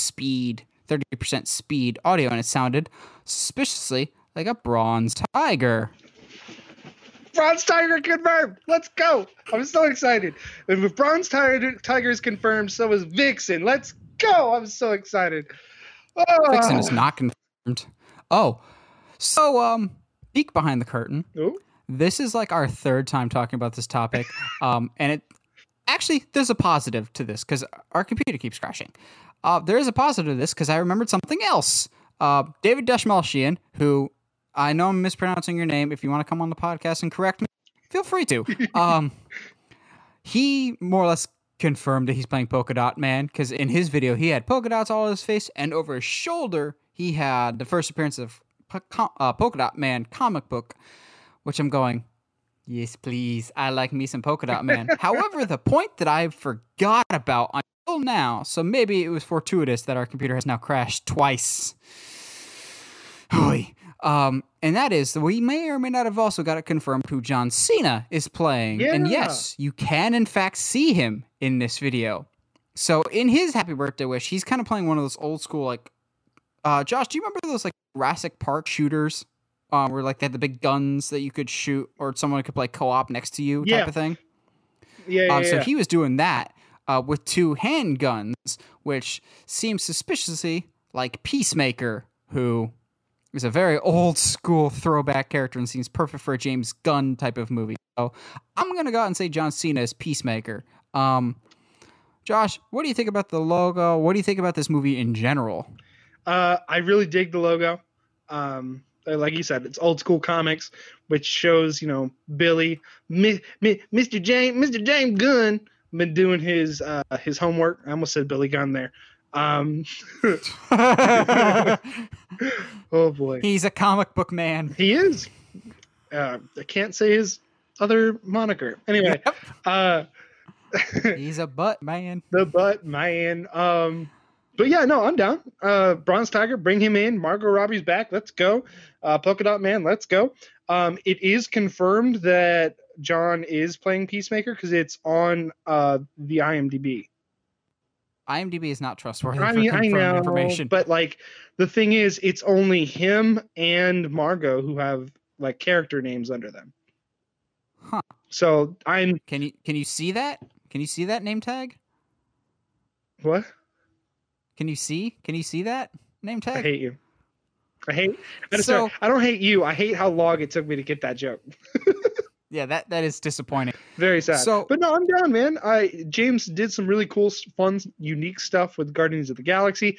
speed audio, and it sounded suspiciously like a Bronze Tiger. Bronze Tiger confirmed! Let's go! I'm so excited. And if Bronze Tiger is confirmed, so is Vixen. Let's go! I'm so excited. Oh. Vixen is not confirmed. Oh, so peek behind the curtain. Ooh. This is like our 3rd time talking about this topic, and it actually there's a positive to this because our computer keeps crashing. There is a positive to this because I remembered something else. David Dashmalchian, who I know I'm mispronouncing your name. If you want to come on the podcast and correct me, feel free to. He more or less confirmed that he's playing Polka Dot Man because in his video he had polka dots all over his face and over his shoulder. He had the first appearance of Polka Dot Man comic book, which I'm going, yes, please. I like me some Polka Dot Man. However, the point that I forgot about until now, so maybe it was fortuitous that our computer has now crashed twice. And that is, we may or may not have also got it confirmed who John Cena is playing. Yeah. And yes, you can in fact see him in this video. So in his Happy Birthday Wish, he's kind of playing one of those old school, like, Josh, do you remember those like Jurassic Park shooters? Where like they had the big guns that you could shoot, or someone could play co-op next to you, type of thing. So he was doing that with two handguns, which seems suspiciously like Peacemaker, who is a very old school throwback character and seems perfect for a James Gunn type of movie. So I'm gonna go out and say John Cena is Peacemaker. Josh, what do you think about the logo? What do you think about this movie in general? I really dig the logo. Like you said, it's old school comics, which shows, you know, Billy, Mr. James Gunn, been doing his homework. I almost said Billy Gunn there. Oh boy, he's a comic book man. He is. I can't say his other moniker. Anyway, he's a butt man. The butt man. But yeah, no, I'm down. Bronze Tiger, bring him in. Margot Robbie's back. Let's go. Polka Dot Man, let's go. It is confirmed that John is playing Peacemaker because it's on the IMDb. IMDb is not trustworthy. I mean, I know, information. But like the thing is, it's only him and Margot who have like character names under them. Huh. So I'm. Can you see that? Can you see that name tag? What? Can you see that name tag? I hate you. I don't hate you. I hate how long it took me to get that joke. Yeah, that is disappointing. Very sad. So, but no, I'm down, man. James did some really cool, fun, unique stuff with Guardians of the Galaxy.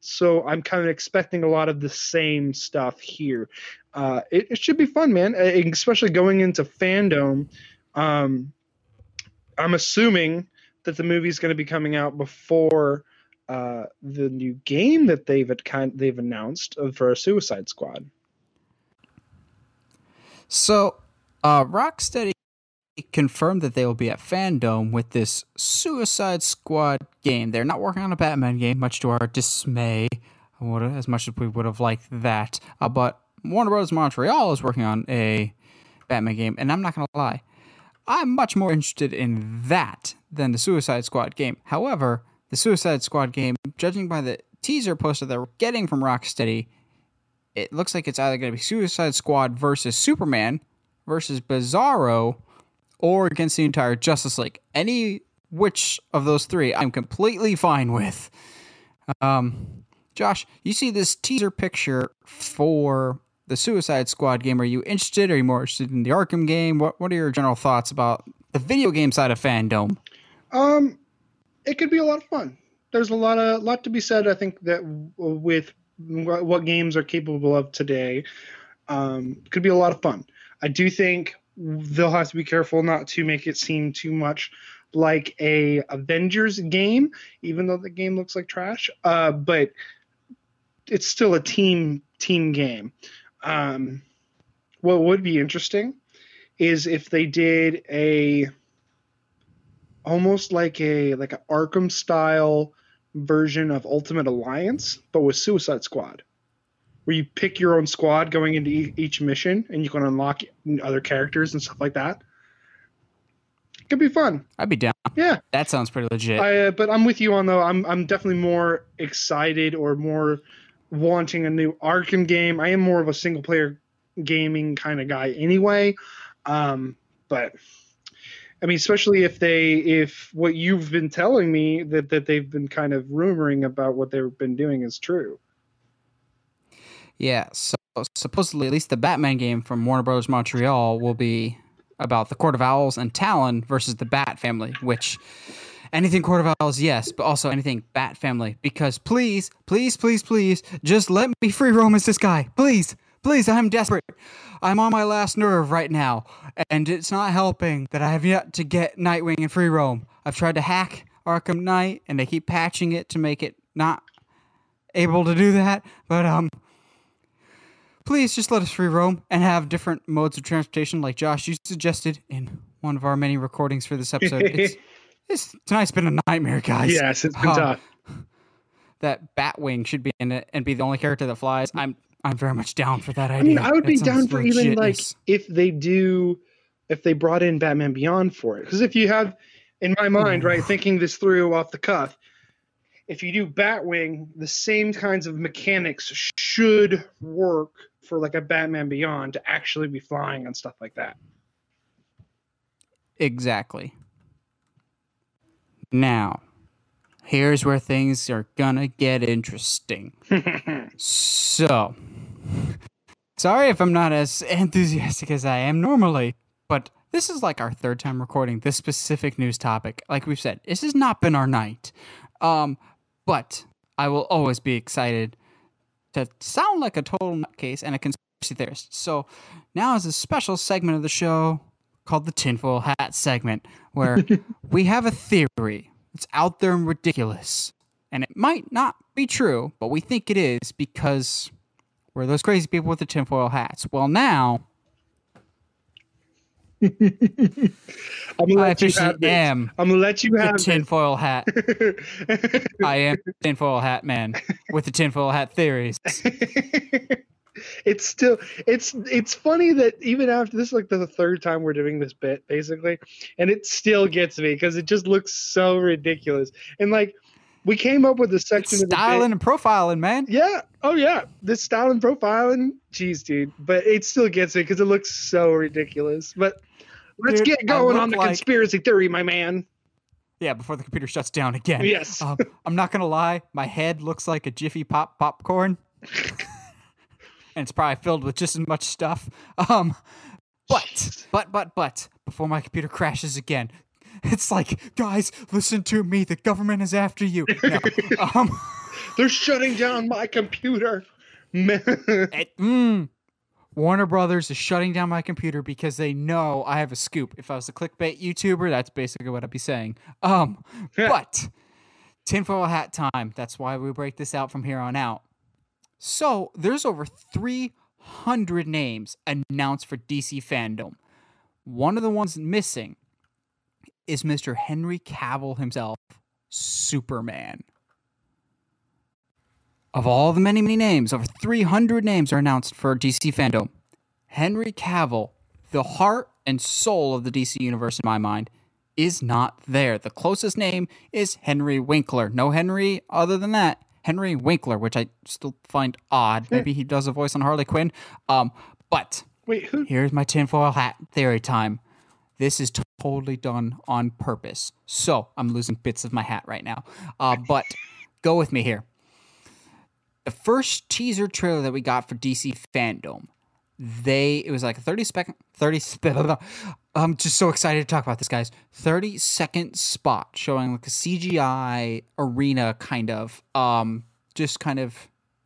So I'm kind of expecting a lot of the same stuff here. It should be fun, man. Especially going into fandom. I'm assuming that the movie's going to be coming out before the new game that they've announced for a Suicide Squad. So, Rocksteady confirmed that they will be at Fandom with this Suicide Squad game. They're not working on a Batman game, much to our dismay, as much as we would have liked that. But Warner Bros. Montreal is working on a Batman game, and I'm not going to lie, I'm much more interested in that than the Suicide Squad game. However, the Suicide Squad game, judging by the teaser poster that we're getting from Rocksteady, it looks like it's either going to be Suicide Squad versus Superman, versus Bizarro, or against the entire Justice League. Any which of those three, I'm completely fine with. Josh, you see this teaser picture for the Suicide Squad game. Are you interested? Are you more interested in the Arkham game? What are your general thoughts about the video game side of fandom? It could be a lot of fun. There's a lot to be said, I think, that with what games are capable of today. It could be a lot of fun. I do think they'll have to be careful not to make it seem too much like a Avengers game, even though the game looks like trash. But it's still a team game. What would be interesting is if they did almost like an Arkham style version of Ultimate Alliance, but with Suicide Squad, where you pick your own squad going into each mission and you can unlock other characters and stuff like that. It could be fun. I'd be down. Yeah. That sounds pretty legit. But I'm with you on though. I'm definitely more excited or more wanting a new Arkham game. I am more of a single player gaming kind of guy anyway. But I mean, especially if what you've been telling me that they've been kind of rumoring about what they've been doing is true. Yeah, so supposedly at least the Batman game from Warner Bros. Montreal will be about the Court of Owls and Talon versus the Bat Family, which anything Court of Owls, yes, but also anything Bat Family, because please, please, please, please, just let me free roam as this guy. Please, please, I'm desperate. I'm on my last nerve right now, and it's not helping that I have yet to get Nightwing and free roam. I've tried to hack Arkham Knight, and they keep patching it to make it not able to do that, but please just let us free roam and have different modes of transportation like Josh, you suggested in one of our many recordings for this episode. Tonight's been a nightmare, guys. Yes, it's been tough. That Batwing should be in it and be the only character that flies. I'm I'm very much down for that idea. I mean, I would be down for even like if they brought in Batman Beyond for it. Because if you have, in my mind, right, thinking this through off the cuff, if you do Batwing, the same kinds of mechanics should work for like a Batman Beyond to actually be flying and stuff like that. Exactly. Now, here's where things are gonna get interesting. So, sorry if I'm not as enthusiastic as I am normally, but this is like our third time recording this specific news topic. Like we've said, this has not been our night. But I will always be excited to sound like a total nutcase and a conspiracy theorist. So now is a special segment of the show called the Tinfoil Hat segment, where we have a theory. It's out there and ridiculous, and it might not be true, but we think it is because we're those crazy people with the tinfoil hats. Well, now I'm gonna let you have the tinfoil hat. I am the tinfoil hat man with the tinfoil hat theories. It's funny that even after this, like the third time we're doing this bit basically, and it still gets me because it just looks so ridiculous. And like we came up with a section of styling and profiling, man. Yeah. Oh yeah. This styling, profiling. Jeez, dude. But it still gets me because it looks so ridiculous. But let's get going on the conspiracy theory, my man. Yeah, before the computer shuts down again. Yes. I'm not going to lie. My head looks like a Jiffy Pop popcorn. And it's probably filled with just as much stuff. But, before my computer crashes again, it's like, guys, listen to me. The government is after you. No, they're shutting down my computer. Warner Brothers is shutting down my computer because they know I have a scoop. If I was a clickbait YouTuber, that's basically what I'd be saying. But tinfoil hat time. That's why we break this out from here on out. So there's over 300 names announced for DC Fandom. One of the ones missing is Mr. Henry Cavill himself, Superman. Of all the many, many names, over 300 names are announced for DC Fandom. Henry Cavill, the heart and soul of the DC universe in my mind, is not there. The closest name is Henry Winkler. No Henry other than that. Henry Winkler, which I still find odd. Maybe he does a voice on Harley Quinn. But here's my tinfoil hat theory time. This is totally done on purpose. So I'm losing bits of my hat right now. But go with me here. The first teaser trailer that we got for DC Fandom, it was like a 30-second, I'm just so excited to talk about this, guys. 30-second spot showing like a CGI arena kind of, just kind of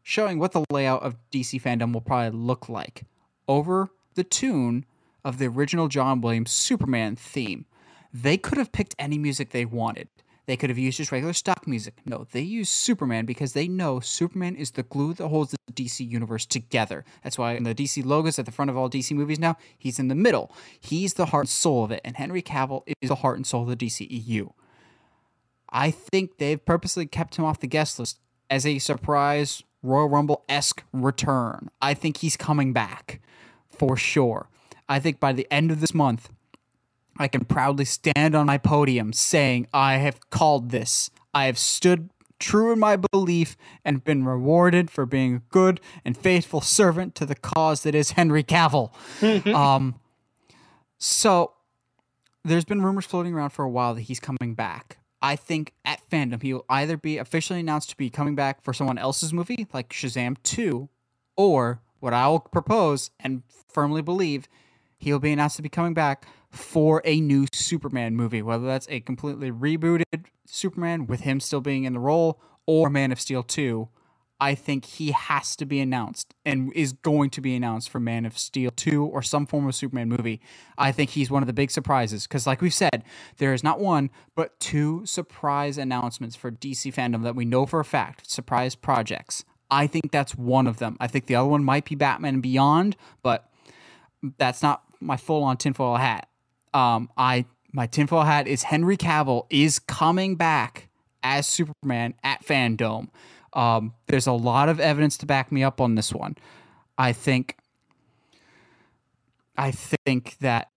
showing what the layout of DC Fandom will probably look like over the tune of the original John Williams Superman theme. They could have picked any music they wanted. They could have used just regular stock music. No, they used Superman because they know Superman is the glue that holds the DC universe together. That's why in the DC logos at the front of all DC movies now, he's in the middle. He's the heart and soul of it, and Henry Cavill is the heart and soul of the DCEU. I think they've purposely kept him off the guest list as a surprise Royal Rumble-esque return. I think he's coming back for sure. I think by the end of this month, I can proudly stand on my podium saying, I have called this. I have stood true in my belief and been rewarded for being a good and faithful servant to the cause that is Henry Cavill. So there's been rumors floating around for a while that he's coming back. I think at Fandom, he will either be officially announced to be coming back for someone else's movie, like Shazam 2, or what I will propose and firmly believe, he'll be announced to be coming back for a new Superman movie, whether that's a completely rebooted Superman with him still being in the role or Man of Steel 2. I think he has to be announced and is going to be announced for Man of Steel 2 or some form of Superman movie. I think he's one of the big surprises because like we've said, there is not one, but two surprise announcements for DC Fandom that we know for a fact, surprise projects. I think that's one of them. I think the other one might be Batman Beyond, but that's not my full-on tinfoil hat. My tinfoil hat is Henry Cavill is coming back as Superman at Fandom. There's a lot of evidence to back me up on this one. I think that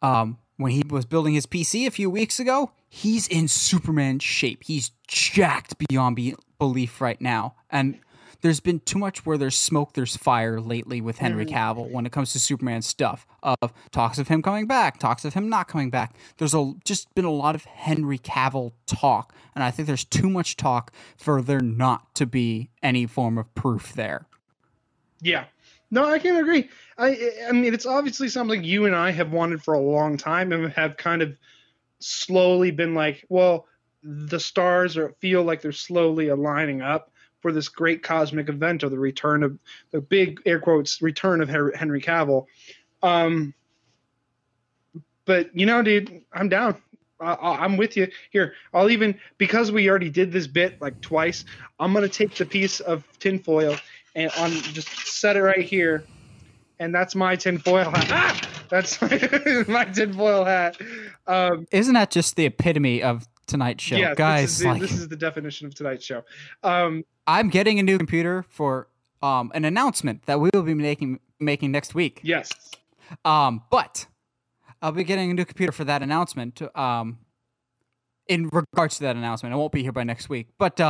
when he was building his PC a few weeks ago, he's in Superman shape. He's jacked beyond belief right now. And there's been too much where there's smoke, there's fire lately with Henry Cavill when it comes to Superman stuff. Of talks of him coming back, talks of him not coming back. There's just been a lot of Henry Cavill talk, and I think there's too much talk for there not to be any form of proof there. Yeah. No, I can agree. I mean, it's obviously something you and I have wanted for a long time and have kind of slowly been like, well, the stars feel like they're slowly aligning up for this great cosmic event of the return of the big air quotes return of Henry Cavill. But you know, dude, I'm down. I'm with you here. I'll even, because we already did this bit like twice, I'm going to take the piece of tinfoil and just set it right here. And that's my tinfoil hat. Ah! That's my tinfoil hat. Isn't that just the epitome of tonight's show? Yeah, guys, this is the definition of tonight's show. I'm getting a new computer for an announcement that we will be making next week. Yes. But I'll be getting a new computer for that announcement. In regards to that announcement, I won't be here by next week. But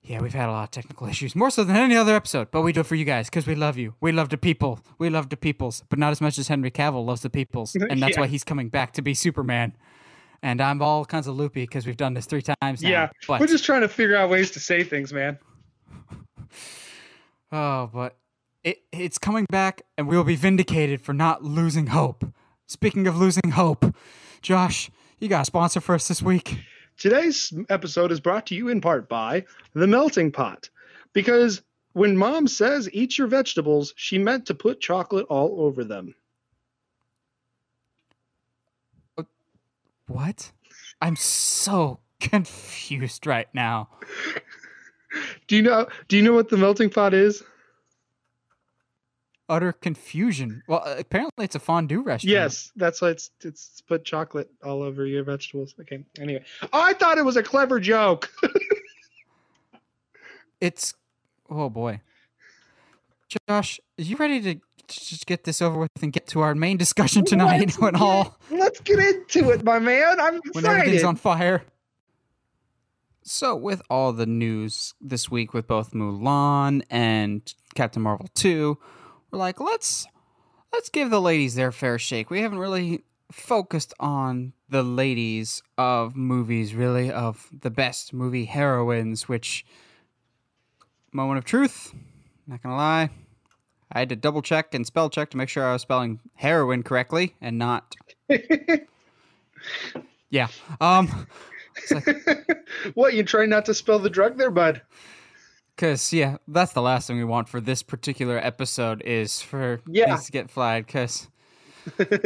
yeah, we've had a lot of technical issues, more so than any other episode. But we do it for you guys because we love you. We love the people. We love the peoples, but not as much as Henry Cavill loves the peoples, and that's why he's coming back to be Superman. And I'm all kinds of loopy because we've done this 3 times now. Yeah, but we're just trying to figure out ways to say things, man. Oh, but it's coming back, and we will be vindicated for not losing hope. Speaking of losing hope, Josh, you got a sponsor for us this week? Today's episode is brought to you in part by The Melting Pot. Because when mom says eat your vegetables, she meant to put chocolate all over them. What? I'm so confused right now. Do you know what The Melting Pot is? Utter confusion. Well, apparently it's a fondue restaurant. Yes, that's why it's put chocolate all over your vegetables. Okay, anyway. Oh, I thought it was a clever joke. It's... Oh, boy. Josh, are you ready to just get this over with and get to our main discussion tonight? Let's get into it, my man. I'm excited. When everything's on fire. So, with all the news this week with both Mulan and Captain Marvel 2... We're like, let's give the ladies their fair shake. We haven't really focused on the ladies of movies, really, of the best movie heroines, which, moment of truth, not gonna lie, I had to double check and spell check to make sure I was spelling heroine correctly and not... Yeah. It's like... What, you trying not to spell the drug there, bud? Because, yeah, that's the last thing we want for this particular episode is for these to get flagged. Because,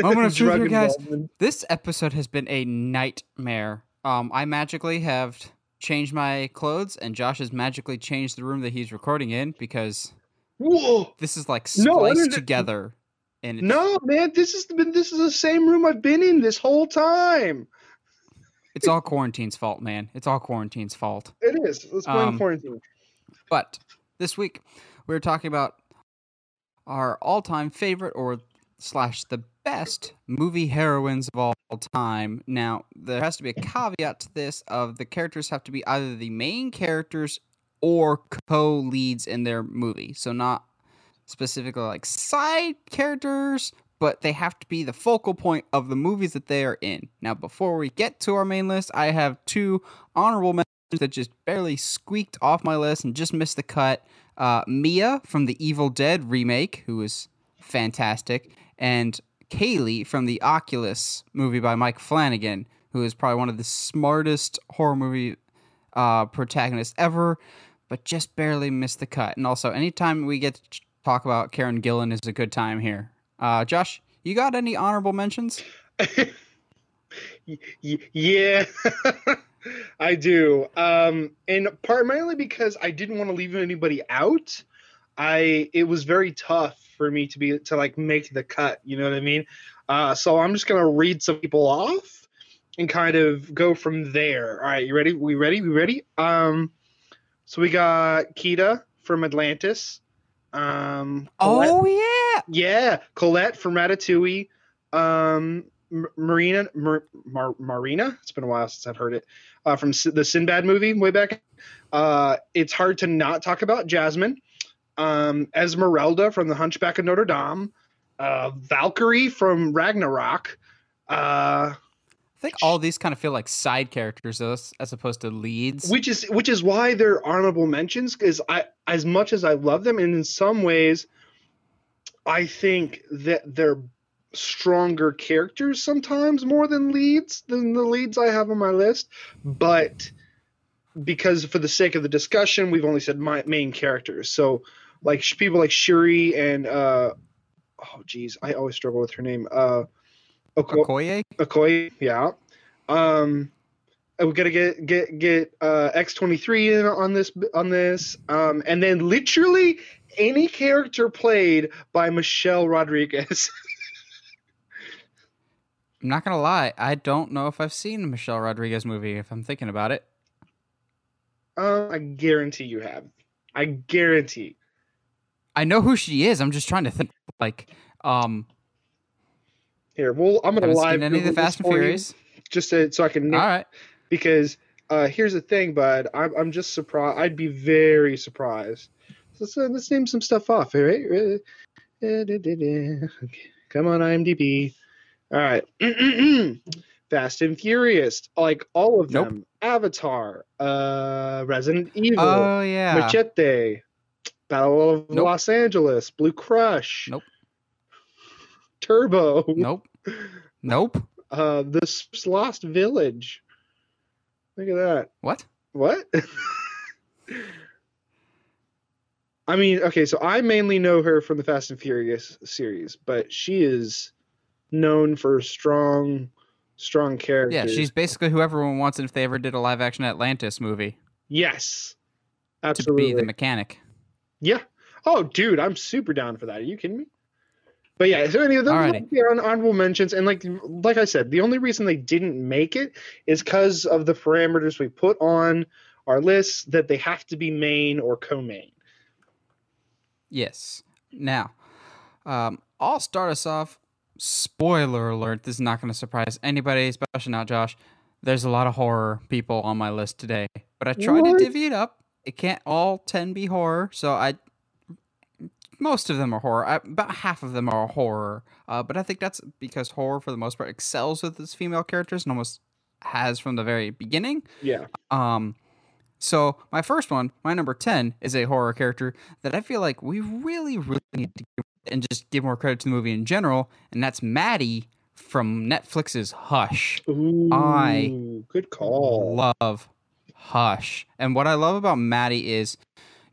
moment of truth here, guys, this episode has been a nightmare. I magically have changed my clothes, and Josh has magically changed the room that he's recording in because this is like spliced together. And no, man, this is the same room I've been in this whole time. It's all quarantine's fault, man. It's all quarantine's fault. It is. Let's blame quarantine. But this week, we're talking about our all-time favorite or / the best movie heroines of all time. Now, there has to be a caveat to this of the characters have to be either the main characters or co-leads in their movie. So not specifically like side characters, but they have to be the focal point of the movies that they are in. Now, before we get to our main list, I have 2 honorable mentions that just barely squeaked off my list and just missed the cut. Mia from the Evil Dead remake, who is fantastic, and Kaylee from the Oculus movie by Mike Flanagan, who is probably one of the smartest horror movie protagonists ever, but just barely missed the cut. And also, anytime we get to talk about Karen Gillan is a good time here. Josh, you got any honorable mentions? Yeah. I do. And primarily because I didn't want to leave anybody out. It was very tough for me to make the cut. You know what I mean? So I'm just going to read some people off and kind of go from there. All right. You ready? We ready? So we got Kida from Atlantis, Colette from Ratatouille, Marina. It's been a while since I've heard it. From the Sinbad movie way back. It's hard to not talk about Jasmine. Esmeralda from The Hunchback of Notre Dame. Valkyrie from Ragnarok. I think all these kind of feel like side characters as opposed to leads, which is why they're honorable mentions, because as much as I love them, and in some ways I think that they're stronger characters sometimes more than the leads I have on my list. But because for the sake of the discussion, we've only said my main characters. So like people like Shuri and I always struggle with her name. Okoye? Okoye, yeah. We're gonna get X-23 in on this. And then literally any character played by Michelle Rodriguez. I'm not gonna lie, I don't know if I've seen a Michelle Rodriguez movie if I'm thinking about it. I guarantee you have. I guarantee. I know who she is. I'm just trying to think Here, well, I'm gonna live any of the Fast and Furious, just so I can. All right. Because here's the thing, bud. I'm just surprised. I'd be very surprised. Let's name some stuff off. All right. Okay. Come on, IMDb. All right. Fast and Furious, like all of them. Nope. Avatar, Resident Evil. Oh yeah. Machete. Battle of Los Angeles. Blue Crush. Nope. Turbo. Nope. This Lost Village. Look at that. What? I mean, okay, so I mainly know her from the Fast and Furious series, but she is known for strong characters. Yeah, she's basically who everyone wants if they ever did a live-action Atlantis movie. Yes, absolutely. To be the mechanic. Yeah. Oh, dude, I'm super down for that. Are you kidding me? But yeah, so anyway, they're honorable mentions, and like I said, the only reason they didn't make it is because of the parameters we put on our lists that they have to be main or co-main. Yes. Now, I'll start us off. Spoiler alert, this is not going to surprise anybody, especially not Josh. There's a lot of horror people on my list today, but I tried to divvy it up. It can't all 10 be horror, so most of them are horror. About half of them are horror. But I think that's because horror, for the most part, excels with its female characters and almost has from the very beginning. Yeah. So my first one, my number 10, is a horror character that I feel like we really, really need to give more credit to the movie in general. And that's Maddie from Netflix's Hush. Ooh, good call. Love Hush. And what I love about Maddie is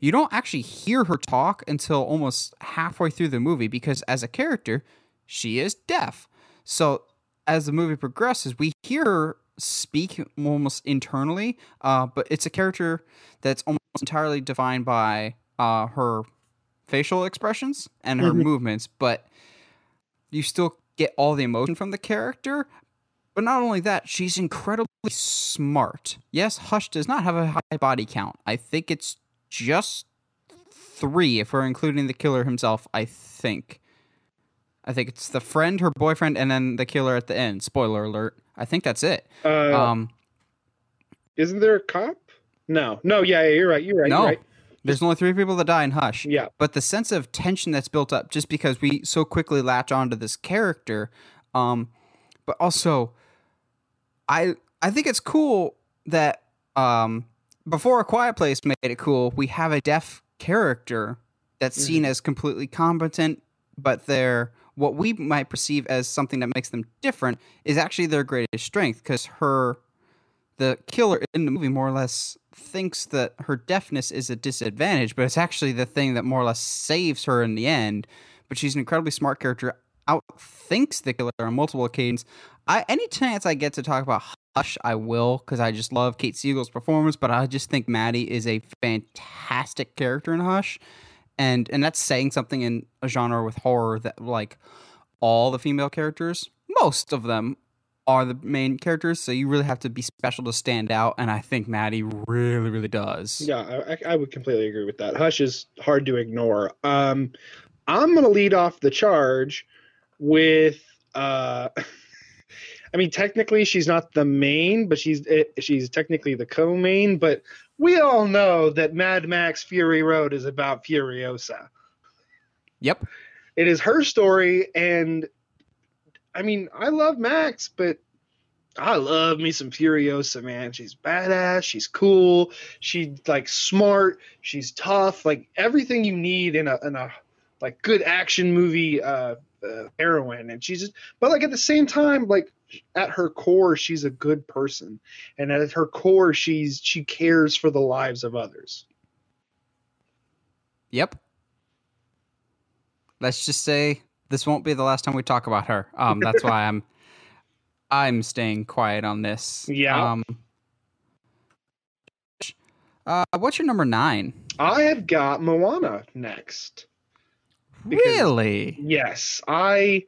you don't actually hear her talk until almost halfway through the movie because as a character, she is deaf. So as the movie progresses, we hear her speak almost internally, but it's a character that's almost entirely defined by her facial expressions and her movements, but you still get all the emotion from the character. But not only that, she's incredibly smart. Yes, Hush does not have a high body count. I think it's just 3 if we're including the killer himself. I think it's the friend, her boyfriend, and then the killer at the end. Spoiler alert. I think that's it. Isn't there a cop? No, yeah, you're right. No, there's only 3 people that die in Hush. Yeah. But the sense of tension that's built up just because we so quickly latch onto this character, but also I think it's cool that before A Quiet Place made it cool, we have a deaf character that's seen as completely competent, but what we might perceive as something that makes them different is actually their greatest strength, because the killer in the movie more or less thinks that her deafness is a disadvantage, but it's actually the thing that more or less saves her in the end. But she's an incredibly smart character, outthinks the killer on multiple occasions. Any chance I get to talk about Hush, I will, because I just love Kate Siegel's performance, but I just think Maddie is a fantastic character in Hush, and that's saying something in a genre with horror that, like, all the female characters, most of them, are the main characters, so you really have to be special to stand out, and I think Maddie really, really does. Yeah, I would completely agree with that. Hush is hard to ignore. I'm going to lead off the charge with... I mean, technically, she's not the main, but she's technically the co-main, but we all know that Mad Max Fury Road is about Furiosa. Yep. It is her story, and... I mean, I love Max, but I love me some Furiosa, man. She's badass. She's cool. She's like smart. She's tough. Like everything you need in a like good action movie heroine. And she's just, but like at the same time, like at her core, she's a good person, and at her core, she cares for the lives of others. Yep. Let's just say. This won't be the last time we talk about her. That's why I'm staying quiet on this. Yeah. What's your number 9? I have got Moana next. Really? Yes, I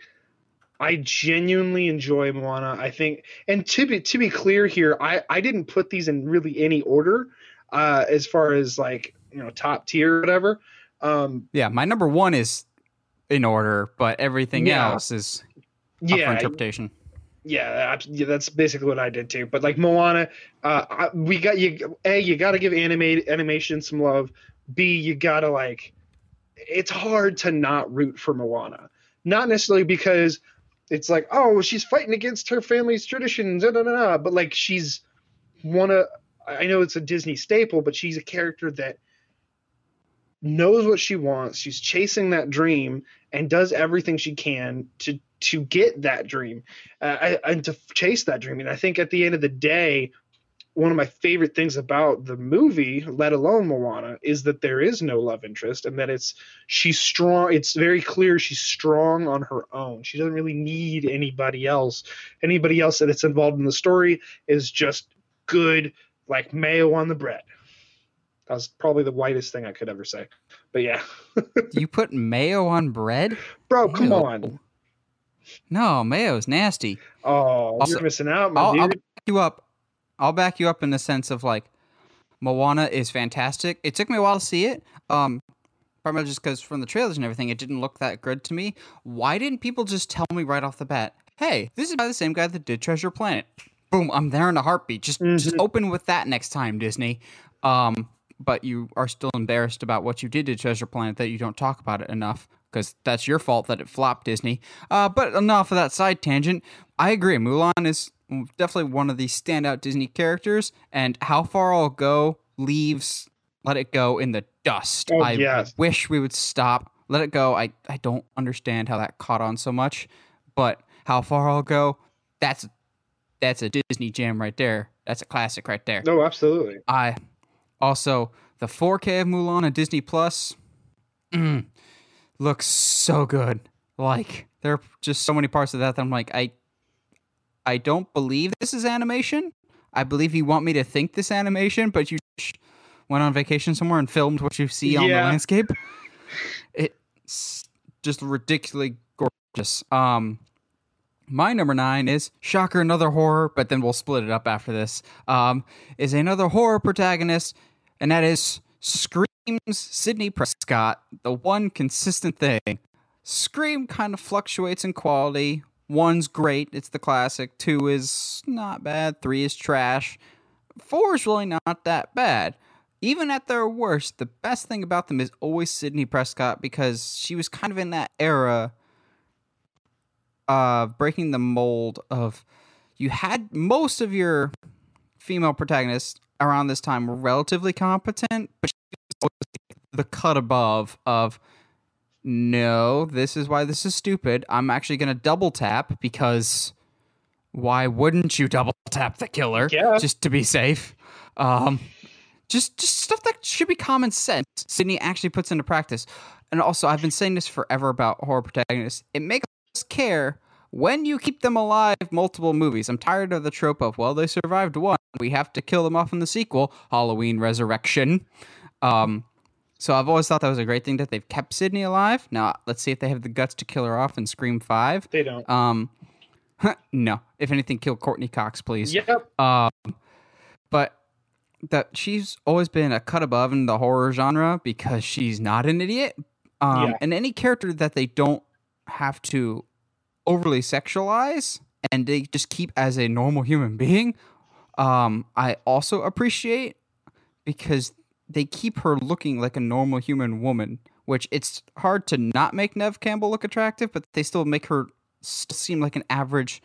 genuinely enjoy Moana. I think, and to be clear here, I didn't put these in really any order as far as like top tier or whatever. Yeah, my number 1 is. In order, but everything else is for interpretation. Yeah, that's basically what I did too. But like Moana, we got you. A, you got to give animation some love. B, you gotta like. It's hard to not root for Moana, not necessarily because it's like, oh, she's fighting against her family's traditions, but like she's one of. I know it's a Disney staple, but she's a character that. Knows what she wants. She's chasing that dream and does everything she can to get that dream and to chase that dream. And I think at the end of the day, one of my favorite things about the movie, let alone Moana, is that there is no love interest and that she's strong. It's very clear she's strong on her own. She doesn't really need anybody else. Anybody else that's involved in the story is just good, like mayo on the bread. That was probably the whitest thing I could ever say. But yeah. You put mayo on bread? Bro, come on. No, mayo's nasty. Oh, also, you're missing out, my dude. I'll back you up. I'll back you up in the sense of like Moana is fantastic. It took me a while to see it. Primarily just because from the trailers and everything, it didn't look that good to me. Why didn't people just tell me right off the bat, hey, this is by the same guy that did Treasure Planet. Boom, I'm there in a heartbeat. Just open with that next time, Disney. But you are still embarrassed about what you did to Treasure Planet that you don't talk about it enough because that's your fault that it flopped, Disney. But enough of that side tangent. I agree. Mulan is definitely one of the standout Disney characters, and How Far I'll Go leaves Let It Go in the dust. Oh, I wish we would stop Let It Go. I don't understand how that caught on so much, but How Far I'll Go, that's a Disney jam right there. That's a classic right there. No, absolutely. Also, the 4K of Mulan on Disney Plus looks so good. Like, there are just so many parts of that I'm like, I don't believe this is animation. I believe you want me to think this animation, but you went on vacation somewhere and filmed what you see on the landscape. It's just ridiculously gorgeous. My number 9 is, shocker, another horror, but then we'll split it up after this, is another horror protagonist. And that is Scream's Sidney Prescott. The one consistent thing. Scream kind of fluctuates in quality. 1's great. It's the classic. 2 is not bad. 3 is trash. 4 is really not that bad. Even at their worst, the best thing about them is always Sidney Prescott because she was kind of in that era breaking the mold of you had most of your female protagonists around this time were relatively competent, but she was the cut above of, no, this is why this is stupid. I'm actually going to double tap because why wouldn't you double tap the killer just to be safe? Just stuff that should be common sense. Sydney actually puts into practice. And also, I've been saying this forever about horror protagonists. It makes us care when you keep them alive multiple movies. I'm tired of the trope of, well, they survived one. We have to kill them off in the sequel, Halloween Resurrection. So I've always thought that was a great thing that they've kept Sydney alive. Now, let's see if they have the guts to kill her off in Scream 5. They don't. No. If anything, kill Courtney Cox, please. Yep. But that she's always been a cut above in the horror genre because she's not an idiot. Yeah. And any character that they don't have to overly sexualize and they just keep as a normal human being, I also appreciate because they keep her looking like a normal human woman, which it's hard to not make Neve Campbell look attractive, but they still make her seem like an average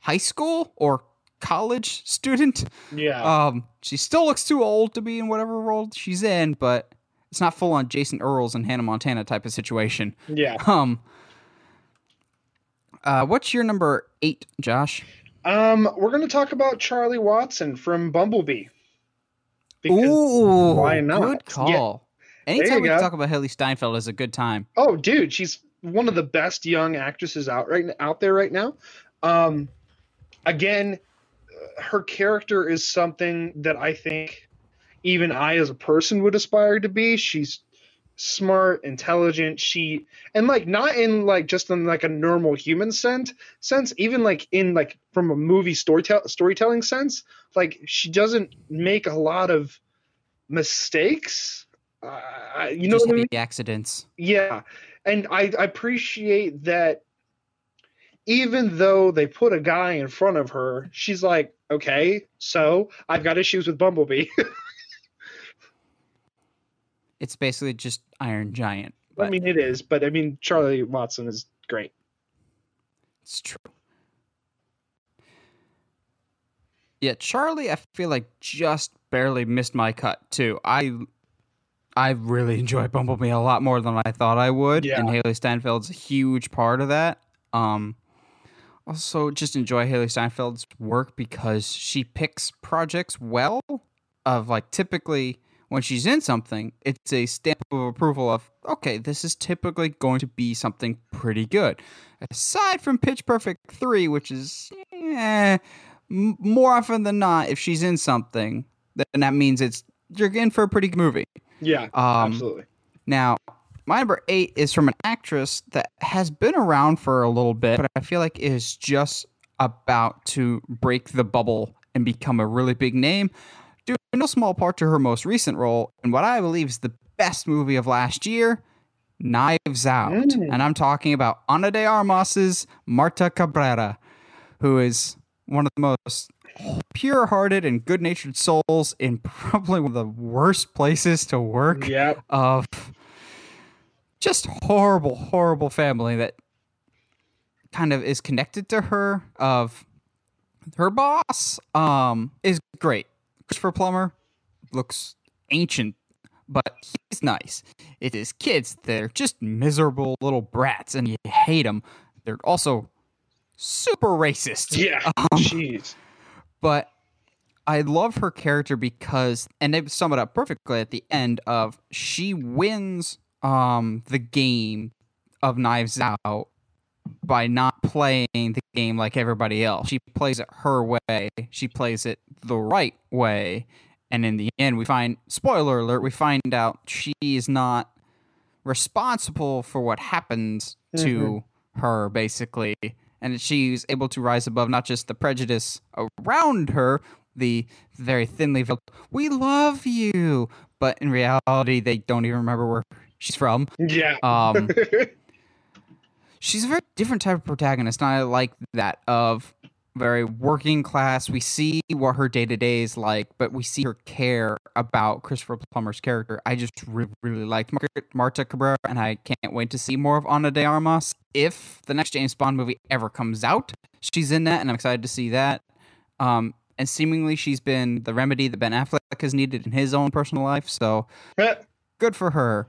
high school or college student. Yeah. She still looks too old to be in whatever role she's in, but it's not full on Jason Earls and Hannah Montana type of situation. Yeah. What's your number 8, Josh? We're going to talk about Charlie Watson from Bumblebee. Ooh, why not? Good call. Yeah. Anytime we can talk about Haley Steinfeld is a good time. Oh, dude, she's one of the best young actresses out there right now. Again, her character is something that I think even I as a person would aspire to be. She's smart, intelligent, not in like just in like a normal human sense, even like in like from a movie storytelling sense, like she doesn't make a lot of mistakes. You know what I mean? Accidents. Yeah. And I appreciate that even though they put a guy in front of her, she's like, okay, so I've got issues with Bumblebee. It's basically just Iron Giant. But I mean, it is, but I mean, Charlie Watson is great. It's true. Yeah, Charlie, I feel like just barely missed my cut too. I really enjoy Bumblebee a lot more than I thought I would, yeah. And Haley Steinfeld's a huge part of that. Also, just enjoy Haley Steinfeld's work because she picks projects well. Of like typically, when she's in something, it's a stamp of approval of, okay, this is typically going to be something pretty good. Aside from Pitch Perfect 3, which is more often than not, if she's in something, then that means you're in for a pretty good movie. Yeah, absolutely. Now, my number 8 is from an actress that has been around for a little bit, but I feel like is just about to break the bubble and become a really big name. Due in no small part to her most recent role in what I believe is the best movie of last year, Knives Out. Mm. And I'm talking about Ana de Armas' Marta Cabrera, who is one of the most pure-hearted and good-natured souls in probably one of the worst places to work. Yep. Of just horrible, horrible family that kind of is connected to her. Of her boss is great. Christopher Plummer looks ancient, but he's nice. It is kids. They're just miserable little brats, and you hate them. They're also super racist. Yeah, jeez. But I love her character because, and they sum it up perfectly at the end of, she wins the game of Knives Out by not playing the game like everybody else. She plays it her way. She plays it the right way. And in the end, spoiler alert, we find out she is not responsible for what happens to her, basically. And she's able to rise above not just the prejudice around her, the very thinly veiled, we love you. But in reality, they don't even remember where she's from. Yeah. She's a very different type of protagonist, and I like that, of very working class. We see what her day-to-day is like, but we see her care about Christopher Plummer's character. I just really, really liked Marta Cabrera, and I can't wait to see more of Ana de Armas. If the next James Bond movie ever comes out, she's in that, and I'm excited to see that. And seemingly she's been the remedy that Ben Affleck has needed in his own personal life, so good for her.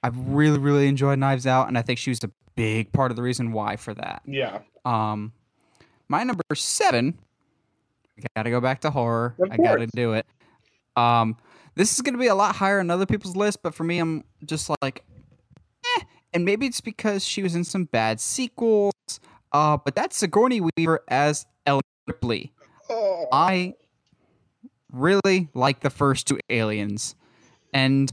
I've really, really enjoyed Knives Out, and I think she was a big part of the reason why for that. Yeah. My number 7, I gotta go back to horror. Of course. I gotta do it. This is gonna be a lot higher on other people's list, but for me, I'm just like, eh. And maybe it's because she was in some bad sequels, but that's Sigourney Weaver as Ellen Ripley. Oh. I really like the first 2 Aliens, and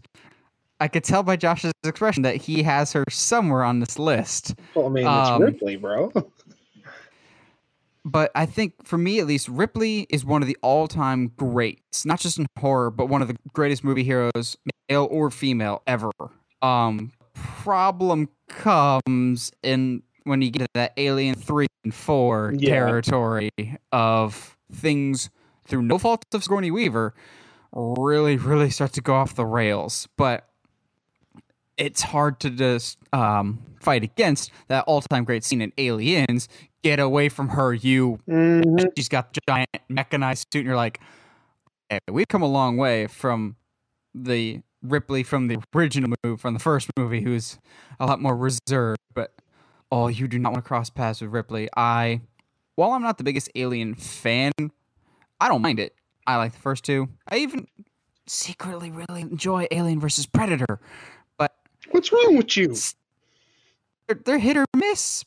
I could tell by Josh's expression that he has her somewhere on this list. Well, I mean, it's Ripley, bro. But I think, for me at least, Ripley is one of the all-time greats, not just in horror, but one of the greatest movie heroes, male or female, ever. Problem comes in when you get to that Alien 3 and 4 territory of things, through no fault of Sigourney Weaver, really, really start to go off the rails. But it's hard to just fight against that all-time great scene in Aliens. Get away from her, you. Mm-hmm. She's got the giant mechanized suit, and you're like, hey, we've come a long way from the Ripley from the original movie, from the first movie, who's a lot more reserved. But, oh, you do not want to cross paths with Ripley. While I'm not the biggest Alien fan, I don't mind it. I like the first two. I even secretly really enjoy Alien versus Predator. But what's wrong with you? They're hit or miss,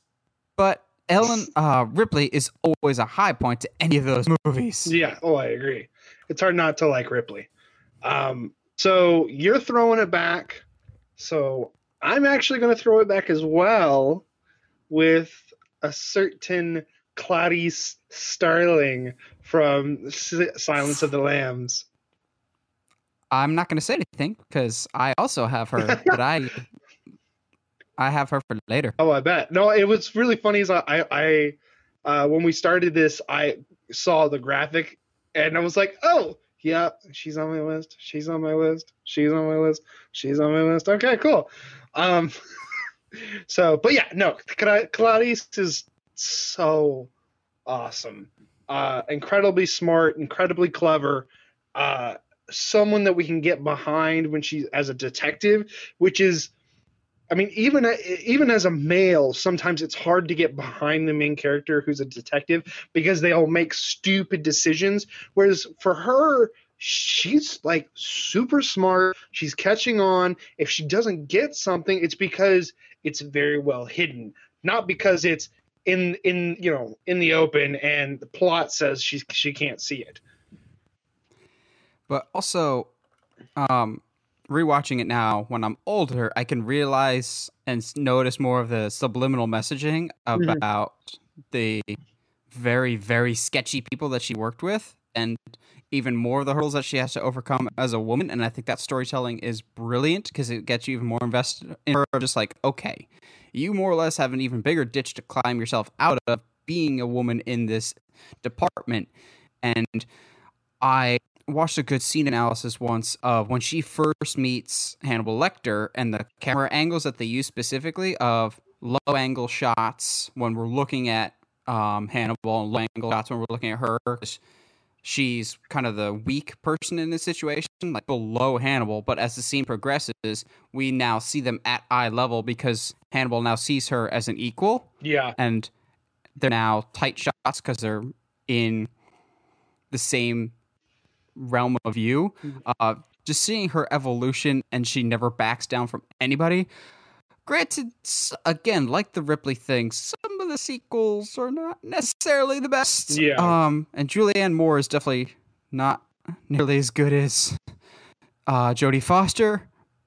but Ripley is always a high point to any of those movies. Yeah, I agree. It's hard not to like Ripley. So you're throwing it back. So I'm actually going to throw it back as well with a certain Clarice Starling from Silence of the Lambs. I'm not going to say anything because I also have her, but I have her for later. Oh, I bet. No, it was really funny. Is I when we started this, I saw the graphic and I was like, oh, yeah, she's on my list. She's on my list. She's on my list. She's on my list. Okay, cool. But yeah, no, Clarice is so awesome. Incredibly smart, incredibly clever. Someone that we can get behind when she's as a detective, which is, I mean, even as a male, sometimes it's hard to get behind the main character who's a detective because they all make stupid decisions. Whereas for her, she's like super smart. She's catching on. If she doesn't get something, it's because it's very well hidden, not because it's in the open and the plot says she can't see it. But also, rewatching it now when I'm older, I can realize and notice more of the subliminal messaging about the very, very sketchy people that she worked with, and even more of the hurdles that she has to overcome as a woman. And I think that storytelling is brilliant because it gets you even more invested in her. Just like, okay, you more or less have an even bigger ditch to climb yourself out of being a woman in this department. And I watched a good scene analysis once of when she first meets Hannibal Lecter and the camera angles that they use specifically of low angle shots when we're looking at Hannibal and low angle shots when we're looking at her. She's kind of the weak person in this situation, like below Hannibal. But as the scene progresses, we now see them at eye level because Hannibal now sees her as an equal. Yeah. And they're now tight shots because they're in the same realm of view. Just seeing her evolution, and she never backs down from anybody. Granted, again, like the Ripley thing, some of the sequels are not necessarily the best. Yeah. And Julianne Moore is definitely not nearly as good as Jodie Foster,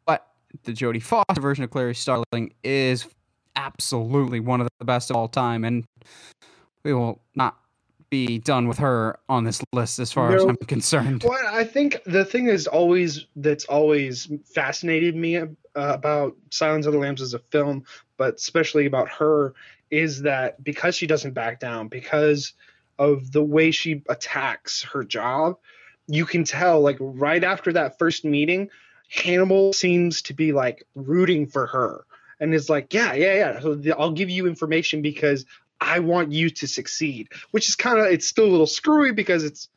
but the Jodie Foster version of Clarice Starling is absolutely one of the best of all time, and we will not be done with her on this list as far as I'm concerned. Well, I think the thing that's always fascinated me about Silence of the Lambs as a film, but especially about her, is that because she doesn't back down, because of the way she attacks her job, you can tell, like, right after that first meeting, Hannibal seems to be, like, rooting for her. And is like, yeah, so I'll give you information because I want you to succeed, which is kind of, it's still a little screwy because it's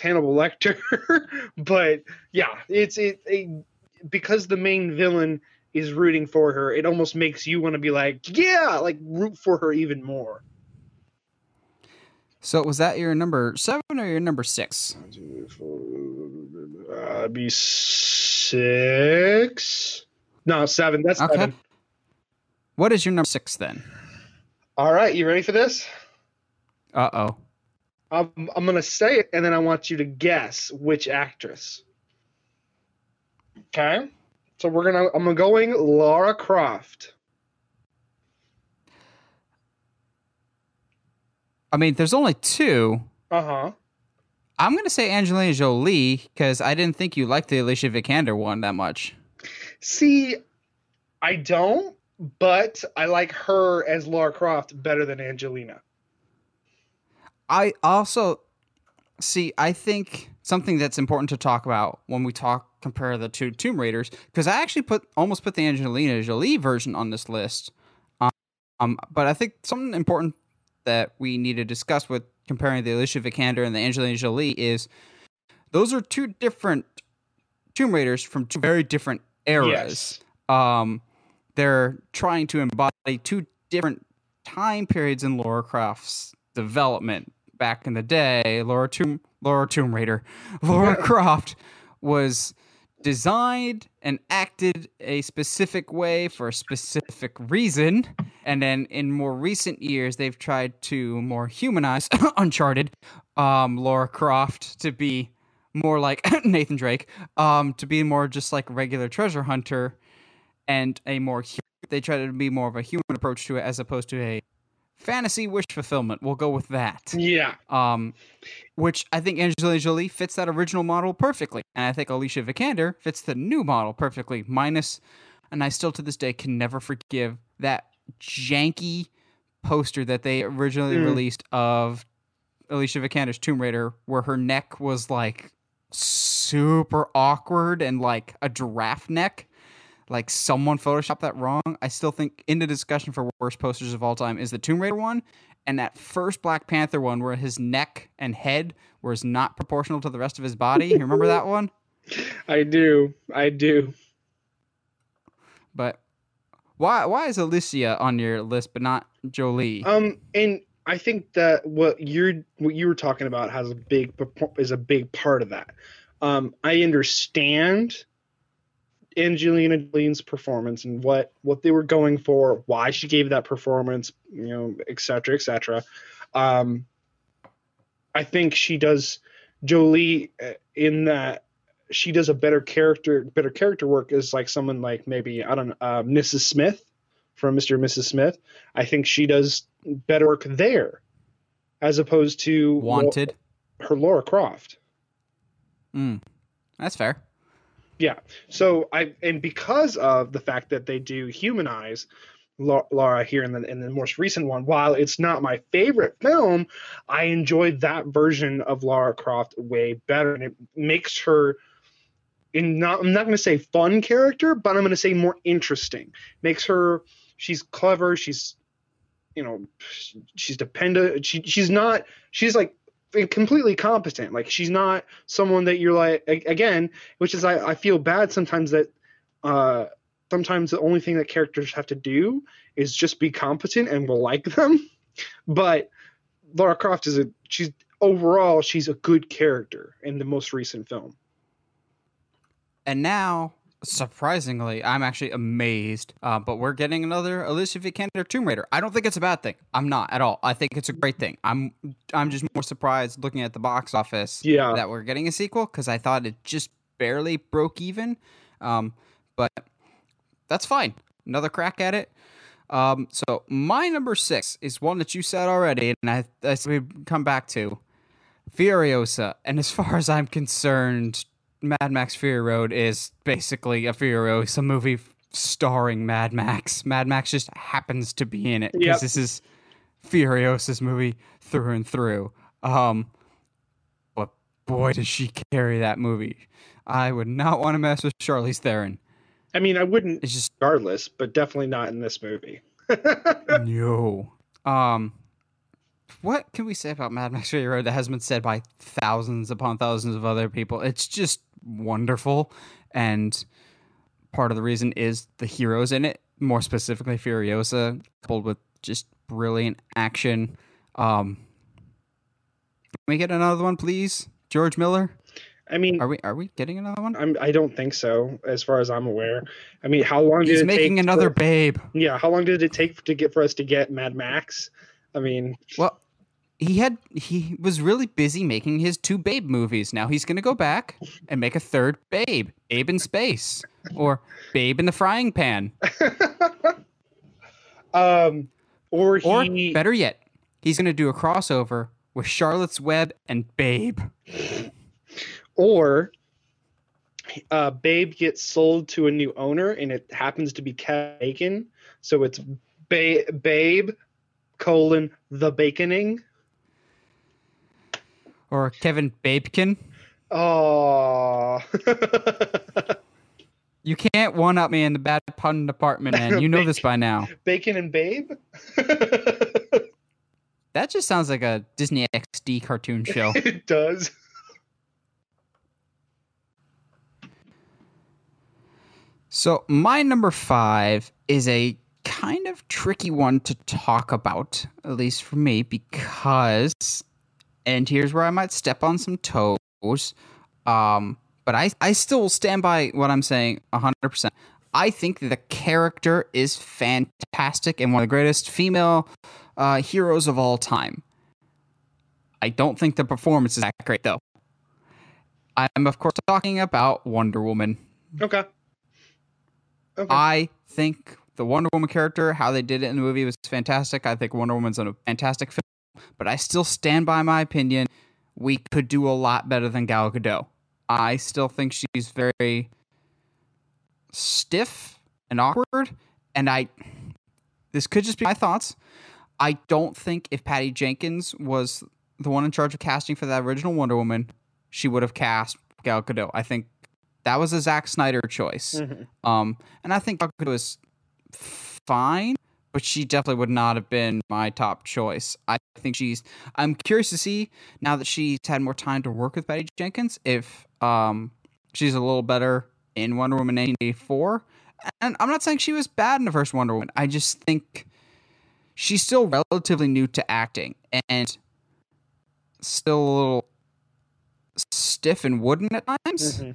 Hannibal Lecter, but yeah, it's because the main villain is rooting for her. It almost makes you want to be like, yeah, like root for her even more. So was that your number 7 or your number 6? I'd be 6. No, 7. That's okay. 7. What is your number 6 then? All right, you ready for this? Uh-oh. I'm going to say it, and then I want you to guess which actress. Okay? So I'm going Lara Croft. I mean, there's only two. Uh-huh. I'm going to say Angelina Jolie because I didn't think you liked the Alicia Vikander one that much. See, I don't, but I like her as Lara Croft better than Angelina. I also, see, I think something that's important to talk about when we compare the two Tomb Raiders, because I actually almost put the Angelina Jolie version on this list. But I think something important that we need to discuss with comparing the Alicia Vikander and the Angelina Jolie is those are two different Tomb Raiders from two very different eras. Yes. They're trying to embody two different time periods in Lara Croft's development. Back in the day, Lara Croft was designed and acted a specific way for a specific reason, and then in more recent years they've tried to more humanize Uncharted Lara Croft to be more like Nathan Drake, to be more just like regular treasure hunter, and they try to be more of a human approach to it as opposed to a fantasy wish fulfillment. We'll go with that. Yeah. Which I think Angelina Jolie fits that original model perfectly. And I think Alicia Vikander fits the new model perfectly. And I still to this day can never forgive that janky poster that they originally released of Alicia Vikander's Tomb Raider, where her neck was like super awkward and like a giraffe neck. Like someone photoshopped that wrong. I still think in the discussion for worst posters of all time is the Tomb Raider one and that first Black Panther one where his neck and head was not proportional to the rest of his body. You remember that one? I do. But why is Alicia on your list but not Jolie? And I think that what you were talking about has a big part of that. I understand Angelina Jolie's performance and what they were going for, why she gave that performance, you know, etc. I think Jolie in that she does a better character work as like someone like maybe, I don't know, Mrs. Smith from Mr. and Mrs. Smith. I think she does better work there as opposed to Wanted. Her Lara Croft. That's fair. Yeah. So because of the fact that they do humanize Lara here in the most recent one, while it's not my favorite film, I enjoyed that version of Lara Croft way better, and it makes her I'm not going to say fun character, but I'm going to say more interesting. Makes her, she's clever. She's, you know, she's dependent. She's like completely competent. Like she's not someone that you're like, again, which is I feel bad sometimes that sometimes the only thing that characters have to do is just be competent and we'll like them. But Lara Croft she's a good character in the most recent film. And now, surprisingly, I'm actually amazed, but we're getting another Alicia Vikander Tomb Raider. I don't think it's a bad thing. I'm not at all. I think it's a great thing. I'm just more surprised looking at the box office that we're getting a sequel, because I thought it just barely broke even, but that's fine. Another crack at it. So my number 6 is one that you said already, and I we come back to Furiosa. And as far as I'm concerned, Mad Max Fury Road is basically a Furiosa movie starring Mad Max. Mad Max just happens to be in it because this is Furiosa's movie through and through. But boy, does she carry that movie. I would not want to mess with Charlize Theron. I mean, I wouldn't regardless, but definitely not in this movie. No. What can we say about Mad Max Fury Road that has been said by thousands upon thousands of other people? It's just wonderful, and part of the reason is the heroes in it, more specifically Furiosa, coupled with just brilliant action. Can we get another one, please, George Miller? I mean, are we getting another one? I don't think so, as far as I'm aware. I mean, how long did it take? He's making another Babe. Yeah, how long did it take for us to get Mad Max? I mean, well, he was really busy making his 2 Babe movies. Now he's going to go back and make a third Babe in Space, or Babe in the Frying Pan. Or better yet, he's going to do a crossover with Charlotte's Web and Babe. Or Babe gets sold to a new owner, and it happens to be Kevin Bacon. So it's Babe, colon, The Baconing. Or Kevin Babekin. Oh. You can't one-up me in the bad pun department, man. You know this by now. Bacon and Babe? That just sounds like a Disney XD cartoon show. It does. So my number 5 is a kind of tricky one to talk about, at least for me, because, and here's where I might step on some toes, but I still stand by what I'm saying 100%. I think the character is fantastic and one of the greatest female heroes of all time. I don't think the performance is that great, though. I'm, of course, talking about Wonder Woman. Okay. I think the Wonder Woman character, how they did it in the movie, was fantastic. I think Wonder Woman's a fantastic film, but I still stand by my opinion. We could do a lot better than Gal Gadot. I still think she's very stiff and awkward, and this could just be my thoughts. I don't think if Patty Jenkins was the one in charge of casting for that original Wonder Woman, she would have cast Gal Gadot. I think that was a Zack Snyder choice. Mm-hmm. And I think Gal Gadot was fine, but she definitely would not have been my top choice. I think I'm curious to see, now that she's had more time to work with Patty Jenkins, if she's a little better in Wonder Woman 1984. And I'm not saying she was bad in the first Wonder Woman. I just think she's still relatively new to acting and still a little stiff and wooden at times. Mm-hmm.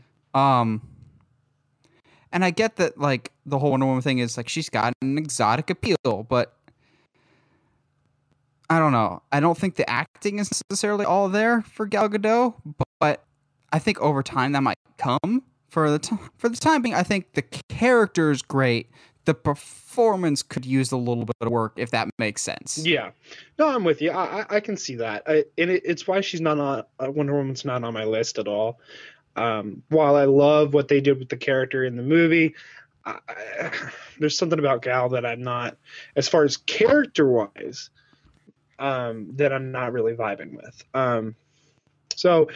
And I get that, like, the whole Wonder Woman thing is, like, she's got an exotic appeal, but I don't know. I don't think the acting is necessarily all there for Gal Gadot, but I think over time that might come. For the time being, I think the character is great. The performance could use a little bit of work, if that makes sense. Yeah. No, I'm with you. I can see that. It's why she's not on Wonder Woman's not on my list at all. While I love what they did with the character in the movie, there's something about Gal that I'm not, as far as character-wise, that I'm not really vibing with. So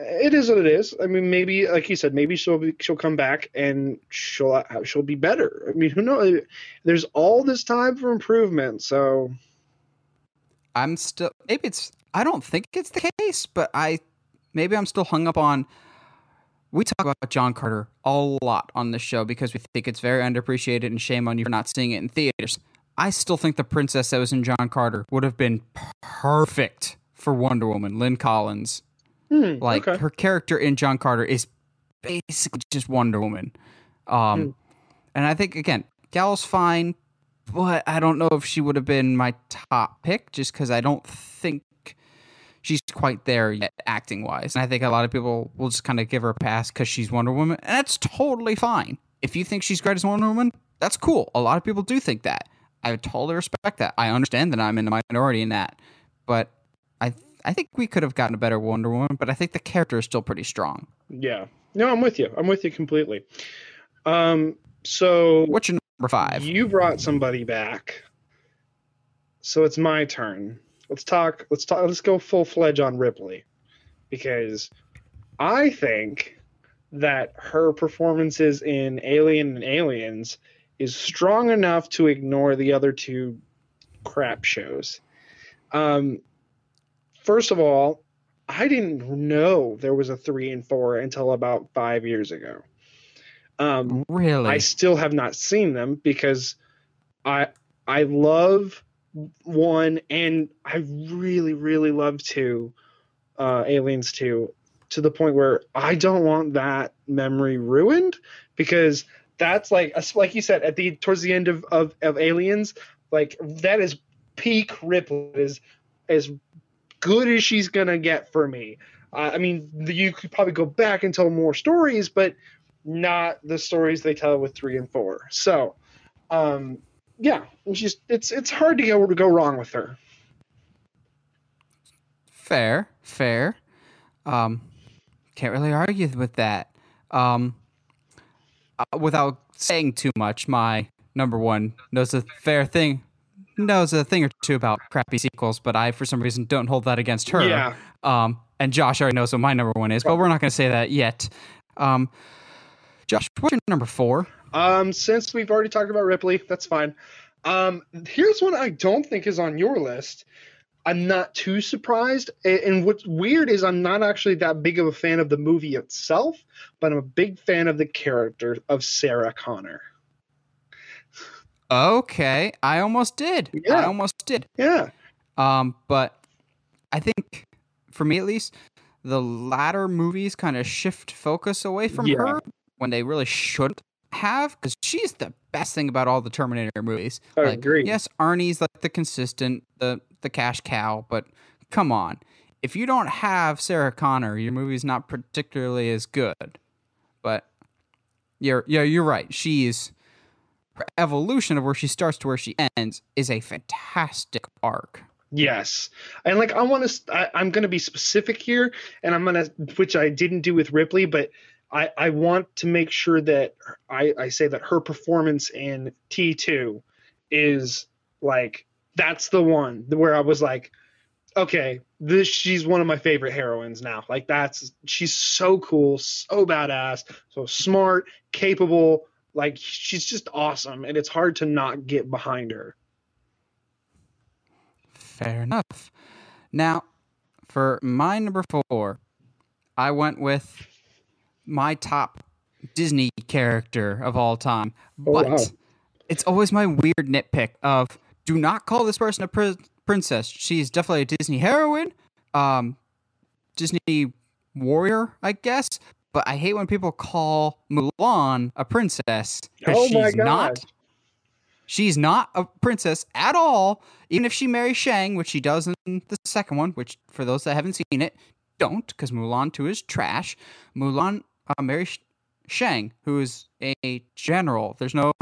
it is what it is. I mean, maybe, like you said, maybe she'll come back and she'll be better. I mean, who knows? There's all this time for improvement. So I'm still, I don't think it's the case, but maybe I'm still hung up on. We talk about John Carter a lot on this show because we think it's very underappreciated, and shame on you for not seeing it in theaters. I still think the princess that was in John Carter would have been perfect for Wonder Woman, Lynn Collins. Her character in John Carter is basically just Wonder Woman. And I think, again, Gal's fine, but I don't know if she would have been my top pick just because I don't think she's quite there yet, acting-wise. And I think a lot of people will just kind of give her a pass because she's Wonder Woman. And that's totally fine. If you think she's great as Wonder Woman, that's cool. A lot of people do think that. I totally respect that. I understand that I'm in the minority in that. But I think we could have gotten a better Wonder Woman, but I think the character is still pretty strong. Yeah. No, I'm with you. I'm with you completely. So what's your number 5? You brought somebody back. So it's my turn. Let's go full-fledged on Ripley, because I think that her performances in Alien and Aliens is strong enough to ignore the other two crap shows. First of all, I didn't know there was a 3 and 4 until about 5 years ago. Really? I still have not seen them because I love 1 and I really, really love 2, Aliens 2, to the point where I don't want that memory ruined, because that's like you said, towards the end of Aliens, like, that is peak Ripley, is as good as she's gonna get for me. I mean, you could probably go back and tell more stories, but not the stories they tell with 3 and 4. So, yeah, it's hard to go wrong with her. Fair. Can't really argue with that. Without saying too much, my number one knows a thing or two about crappy sequels, but I, for some reason, don't hold that against her. Yeah. And Josh already knows what my number one is, but we're not going to say that yet. Josh, what's your number four? Since we've already talked about Ripley, that's fine. Here's one I don't think is on your list. I'm not too surprised. And what's weird is I'm not actually that big of a fan of the movie itself, but I'm a big fan of the character of Sarah Connor. Okay. I almost did. Yeah. But I think, for me at least, the latter movies kind of shift focus away from her when they really shouldn't have, because she's the best thing about all the Terminator movies. I agree. Yes, Arnie's like the consistent, the cash cow, but come on. If you don't have Sarah Connor, your movie's not particularly as good. But you're right. She's... her evolution of where she starts to where she ends is a fantastic arc. Yes. And like, I'm going to be specific here, and which I didn't do with Ripley, but I want to make sure that I say that her performance in T2 is like, that's the one where I was like, okay, she's one of my favorite heroines now. Like she's so cool, so badass, so smart, capable. Like, she's just awesome, and it's hard to not get behind her. Fair enough. Now, for my number four, I went with my top Disney character of all time. But it's always my weird nitpick of, do not call this person a princess. She's definitely a Disney heroine, Disney warrior, I guess. But I hate when people call Mulan a princess. Oh my gosh. She's not a princess at all. Even if she marries Shang, which she does in the second one, which for those that haven't seen it, don't, because Mulan 2 is trash. Mulan marries Shang, who is a general. There's no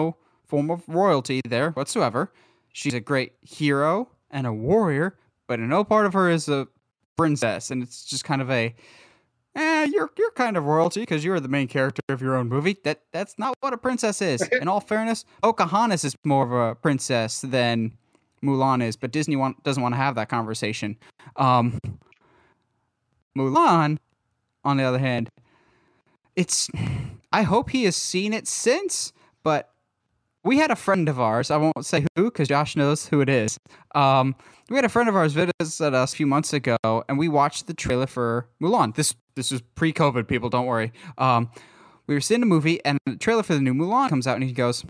form of royalty there whatsoever. She's a great hero and a warrior, but in no part of her is a princess. And it's just kind of a... you're kind of royalty because you're the main character of your own movie. That's not what a princess is. In all fairness, Pocahontas is more of a princess than Mulan is, but Disney doesn't want to have that conversation. Mulan, on the other hand, I hope he has seen it since, but we had a friend of ours, I won't say who because Josh knows who it is. We had a friend of ours visit us a few months ago, and we watched the trailer for Mulan. This was pre-COVID, people, don't worry. We were seeing a movie, and the trailer for the new Mulan comes out, and he goes,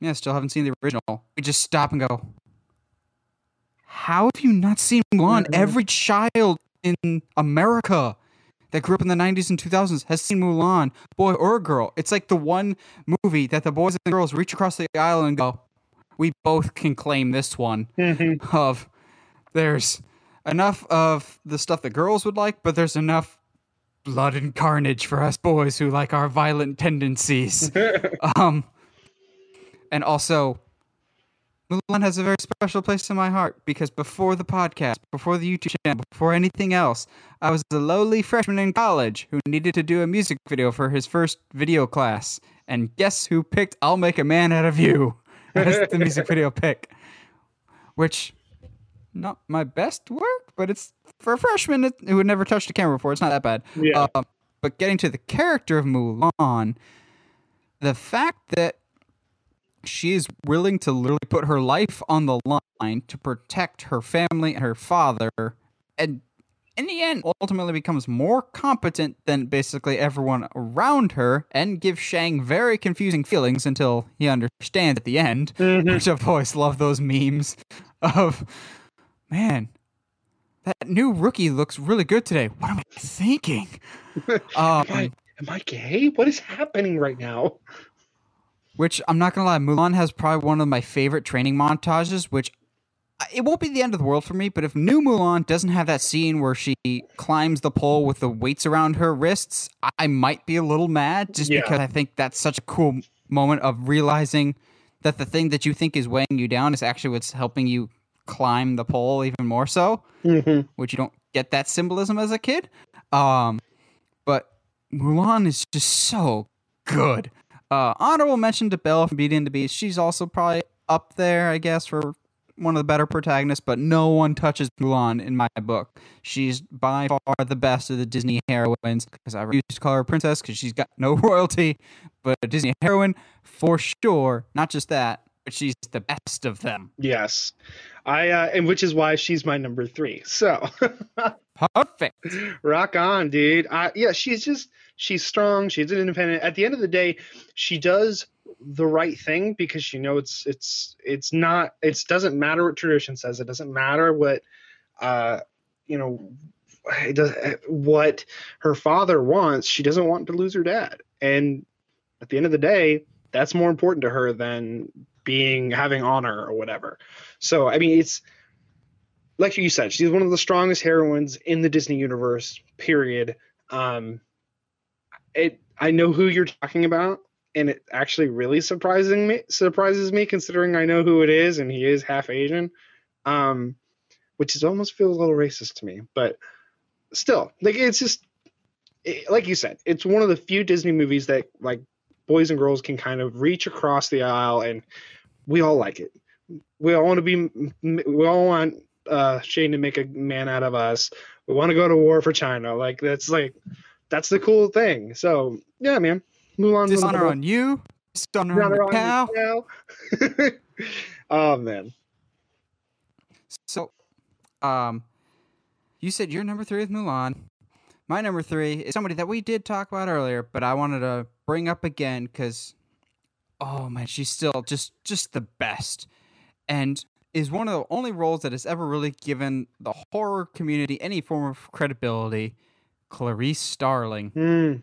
yeah, still haven't seen the original. We just stop and go, how have you not seen Mulan? Every child in America that grew up in the 90s and 2000s has seen Mulan, boy or girl. It's like the one movie that the boys and girls reach across the aisle and go, we both can claim this one. Of there's enough of the stuff that girls would like, but there's enough blood and carnage for us boys who like our violent tendencies. And also, Mulan has a very special place in my heart because before the podcast, before the YouTube channel, before anything else, I was a lowly freshman in college who needed to do a music video for his first video class. And guess who picked I'll Make a Man Out of You as the music video pick? Which, not my best work, but it's for a freshman who had never touched a camera before. It's not that bad. Yeah. But getting to the character of Mulan, the fact that she is willing to literally put her life on the line to protect her family and her father, and in the end ultimately becomes more competent than basically everyone around her, and gives Shang very confusing feelings until he understands at the end. Which I've always loved those memes of, man, that new rookie looks really good today. What am I thinking? Am I gay? What is happening right now? Which, I'm not going to lie, Mulan has probably one of my favorite training montages, which it won't be the end of the world for me, but if new Mulan doesn't have that scene where she climbs the pole with the weights around her wrists, I might be a little mad because I think that's such a cool moment of realizing that the thing that you think is weighing you down is actually what's helping you climb the pole even more so, which you don't get that symbolism as a kid. But Mulan is just so good. Honorable mention to Belle from Beauty and the Beast. She's also probably up there, I guess, for one of the better protagonists, but no one touches Mulan in my book. She's by far the best of the Disney heroines, because I refuse to call her a princess because she's got no royalty, but a Disney heroine for sure. Not just that, but she's the best of them. Yes. And which is why she's my number 3. So perfect. Rock on, dude. Yeah, she's strong. She's an independent. At the end of the day, she does the right thing, because you know it doesn't matter what tradition says, it doesn't matter what what her father wants. She doesn't want to lose her dad, and at the end of the day, that's more important to her than having honor or whatever. So I mean, it's like you said, she's one of the strongest heroines in the Disney universe, period. I know who you're talking about, and it actually really surprises me, considering I know who it is, and he is half Asian, which is almost feels a little racist to me. But still, like, it's just like you said, it's one of the few Disney movies that like boys and girls can kind of reach across the aisle, and we all like it. We all want Shane to make a man out of us. We want to go to war for China. That's the cool thing. So yeah, man. Mulan, dishonor on you, dishonor on the cow. Oh man. So, you said your number 3 is Mulan. My number 3 is somebody that we did talk about earlier, but I wanted to bring up again because, oh man, she's still just the best, and is one of the only roles that has ever really given the horror community any form of credibility. Clarice Starling. Mm.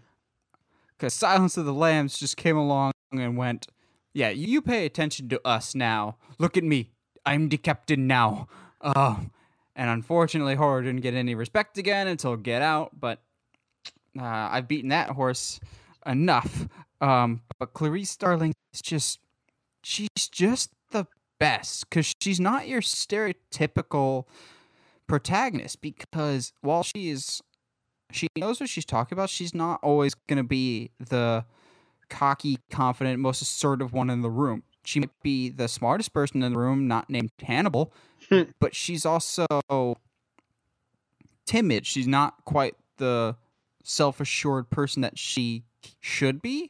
Because Silence of the Lambs just came along and went, yeah, you pay attention to us now. Look at me. I'm the captain now. And unfortunately, horror didn't get any respect again until Get Out, but I've beaten that horse enough. But Clarice Starling is she's just the best, because she's not your stereotypical protagonist, because while she knows what she's talking about, she's not always going to be the cocky, confident, most assertive one in the room. She might be the smartest person in the room, not named Hannibal, but she's also timid. She's not quite the self-assured person that she should be,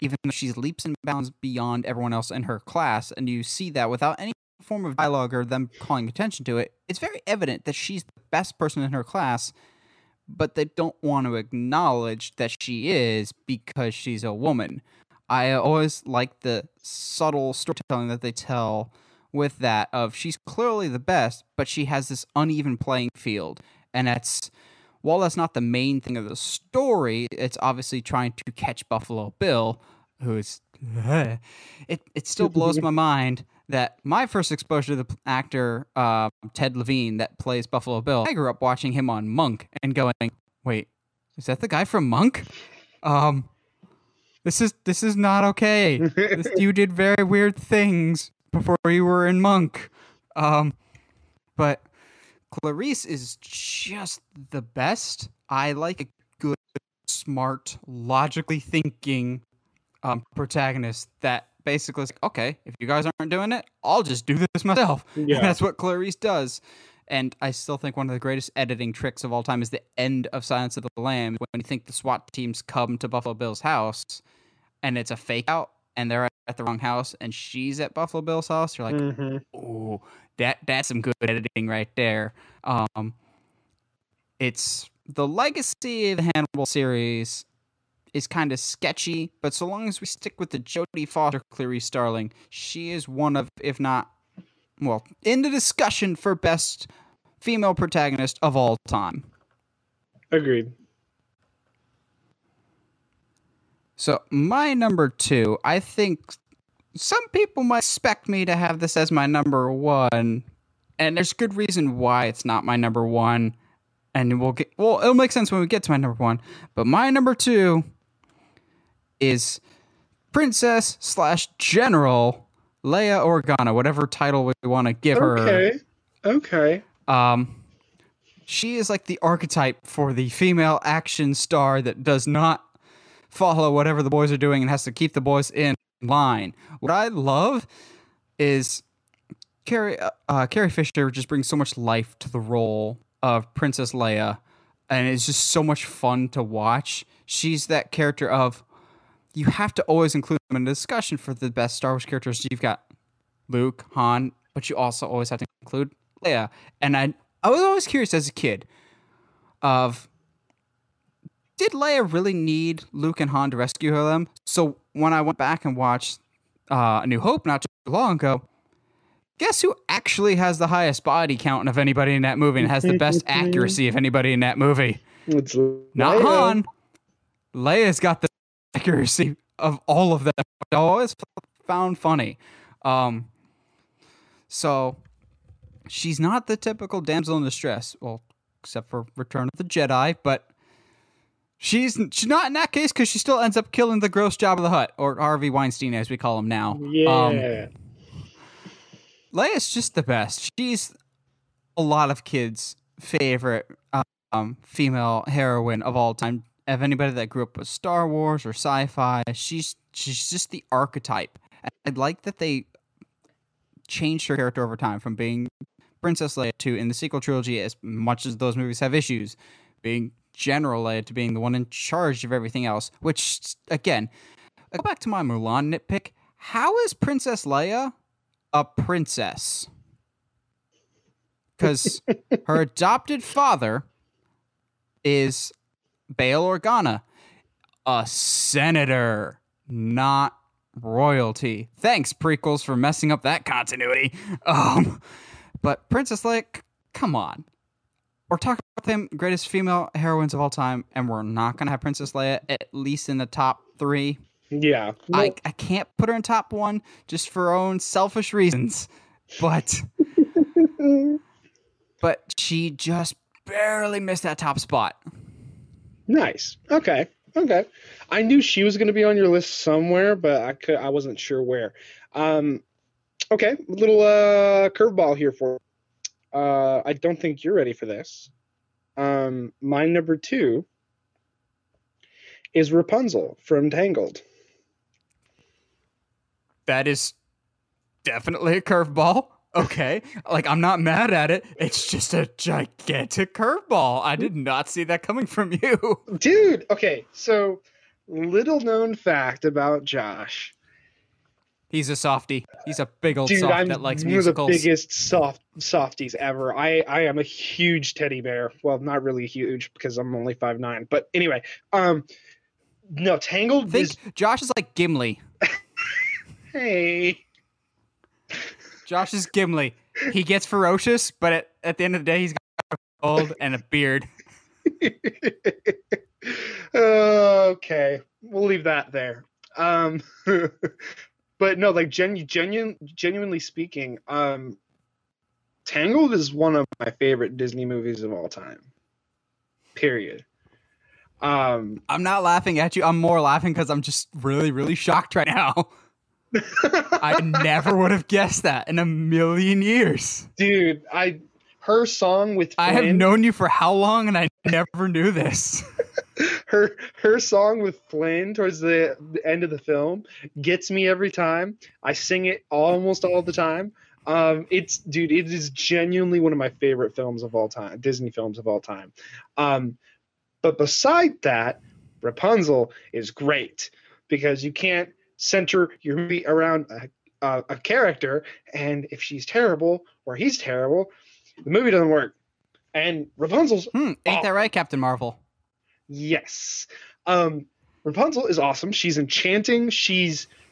even though she's leaps and bounds beyond everyone else in her class. And you see that without any form of dialogue or them calling attention to it. It's very evident that she's the best person in her class, but they don't want to acknowledge that she is, because she's a woman. I always like the subtle storytelling that they tell with that of she's clearly the best, but she has this uneven playing field. And while that's not the main thing of the story, it's obviously trying to catch Buffalo Bill, it still blows my mind that my first exposure to the actor, Ted Levine, that plays Buffalo Bill, I grew up watching him on Monk and going, wait, is that the guy from Monk? This is not okay. You did very weird things before you were in Monk. But Clarice is just the best. I like a good, smart, logically thinking protagonist that basically is like, okay, if you guys aren't doing it, I'll just do this myself. Yeah. And that's what Clarice does. And I still think one of the greatest editing tricks of all time is the end of Silence of the Lambs, when you think the SWAT teams come to Buffalo Bill's house and it's a fake out and they're at the wrong house and she's at Buffalo Bill's house. You're like, oh, that's some good editing right there. It's the legacy of the Hannibal series is kind of sketchy, but so long as we stick with the Jodie Foster Clarice Starling, she is one of, if not, well, in the discussion for best female protagonist of all time. Agreed. So my number 2, I think some people might expect me to have this as my number 1, and there's good reason why it's not my number 1, and it'll make sense when we get to my number 1, but my number 2 is Princess/General Leia Organa, whatever title we want to give her. Okay. she is like the archetype for the female action star that does not follow whatever the boys are doing and has to keep the boys in line. What I love is Carrie Fisher just brings so much life to the role of Princess Leia, and it's just so much fun to watch. She's that character of, you have to always include them in the discussion for the best Star Wars characters. You've got Luke, Han, but you also always have to include Leia. And I was always curious as a kid of, did Leia really need Luke and Han to rescue them? So when I went back and watched A New Hope not too long ago, guess who actually has the highest body count of anybody in that movie and has the best accuracy of anybody in that movie? It's not Leia. Han. Leia's got the accuracy of all of them. I always found funny. So she's not the typical damsel in distress, well, except for Return of the Jedi, but she's not in that case because she still ends up killing the gross Jabba the Hutt, or Harvey Weinstein as we call him now. Yeah. Leia's just the best. She's a lot of kids' favorite female heroine of all time. Of anybody that grew up with Star Wars or sci-fi, she's just the archetype. And I like that they changed her character over time from being Princess Leia to, in the sequel trilogy, as much as those movies have issues, being General Leia to being the one in charge of everything else. Which, again, I go back to my Mulan nitpick. How is Princess Leia a princess? Because her adopted father is Bail Organa, a senator, not royalty. Thanks, prequels, for messing up that continuity. But Princess Leia, come on. We're talking about the greatest female heroines of all time, and we're not going to have Princess Leia at least in the top three. Yeah. Well, I can't put her in top one just for her own selfish reasons, but she just barely missed that top spot. Nice. Okay. I knew she was going to be on your list somewhere, but I wasn't sure where. Okay, a little curveball here for you. I don't think you're ready for this. My number two is Rapunzel from Tangled. That is definitely a curveball. Okay, I'm not mad at it. It's just a gigantic curveball. I did not see that coming from you. Dude, okay, so little known fact about Josh. He's a softie. He's a big old soft that likes musicals. Dude, I'm one of the biggest softies ever. I am a huge teddy bear. Well, not really huge because I'm only 5'9". But anyway, no, Tangled is... Josh is like Gimli. Hey... Josh is Gimli. He gets ferocious, but at the end of the day, he's got a gold and a beard. Okay. We'll leave that there. But no, genuinely speaking, Tangled is one of my favorite Disney movies of all time. Period. I'm not laughing at you. I'm more laughing because I'm just really, really shocked right now. I never would have guessed that in a million years. Dude, her song with Finn. I have known you for how long and I never knew this. Her song with Flynn towards the end of the film gets me every time. I sing it almost all the time. It is genuinely one of my favorite films of all time, Disney films of all time. But beside that, Rapunzel is great because you can't center your movie around a character, and if she's terrible or he's terrible, the movie doesn't work. And Rapunzel's ain't that right, Captain Marvel? Yes. Rapunzel is awesome. She's enchanting.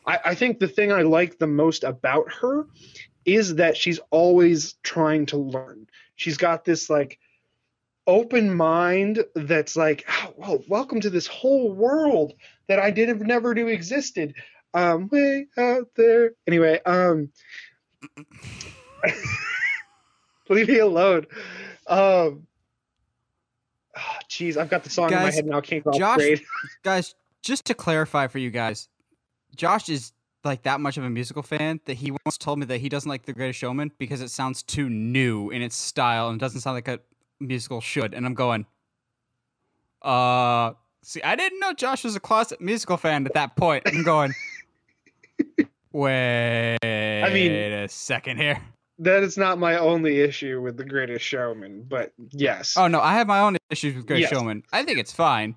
I think the thing I like the most about her is that she's always trying to learn. She's got this open mind that's welcome to this whole world that I never knew existed. Way out there. Anyway, leave me alone. Jeez, I've got the song in my head now. I can't go off grade. Guys, just to clarify for you guys, Josh is that much of a musical fan that he once told me that he doesn't like The Greatest Showman because it sounds too new in its style and doesn't sound like a musical should. And I'm going, see, I didn't know Josh was a closet musical fan at that point. I'm going, wait a second here. That is not my only issue with The Greatest Showman, but yes. Oh, no, I have my own issues with Greatest Showman. I think it's fine.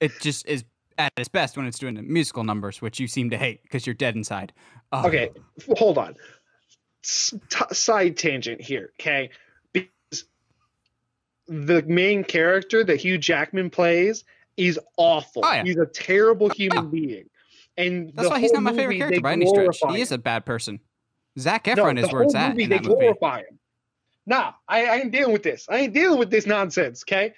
It just is at its best when it's doing the musical numbers, which you seem to hate because you're dead inside. Okay, hold on. Side tangent here, okay? Because the main character that Hugh Jackman plays is awful. Oh, yeah. He's a terrible human being. And that's why he's not my favorite character by any stretch. He is a bad person. Zac Efron is where it's at. They glorify him. Nah, I ain't dealing with this. I ain't dealing with this nonsense, okay?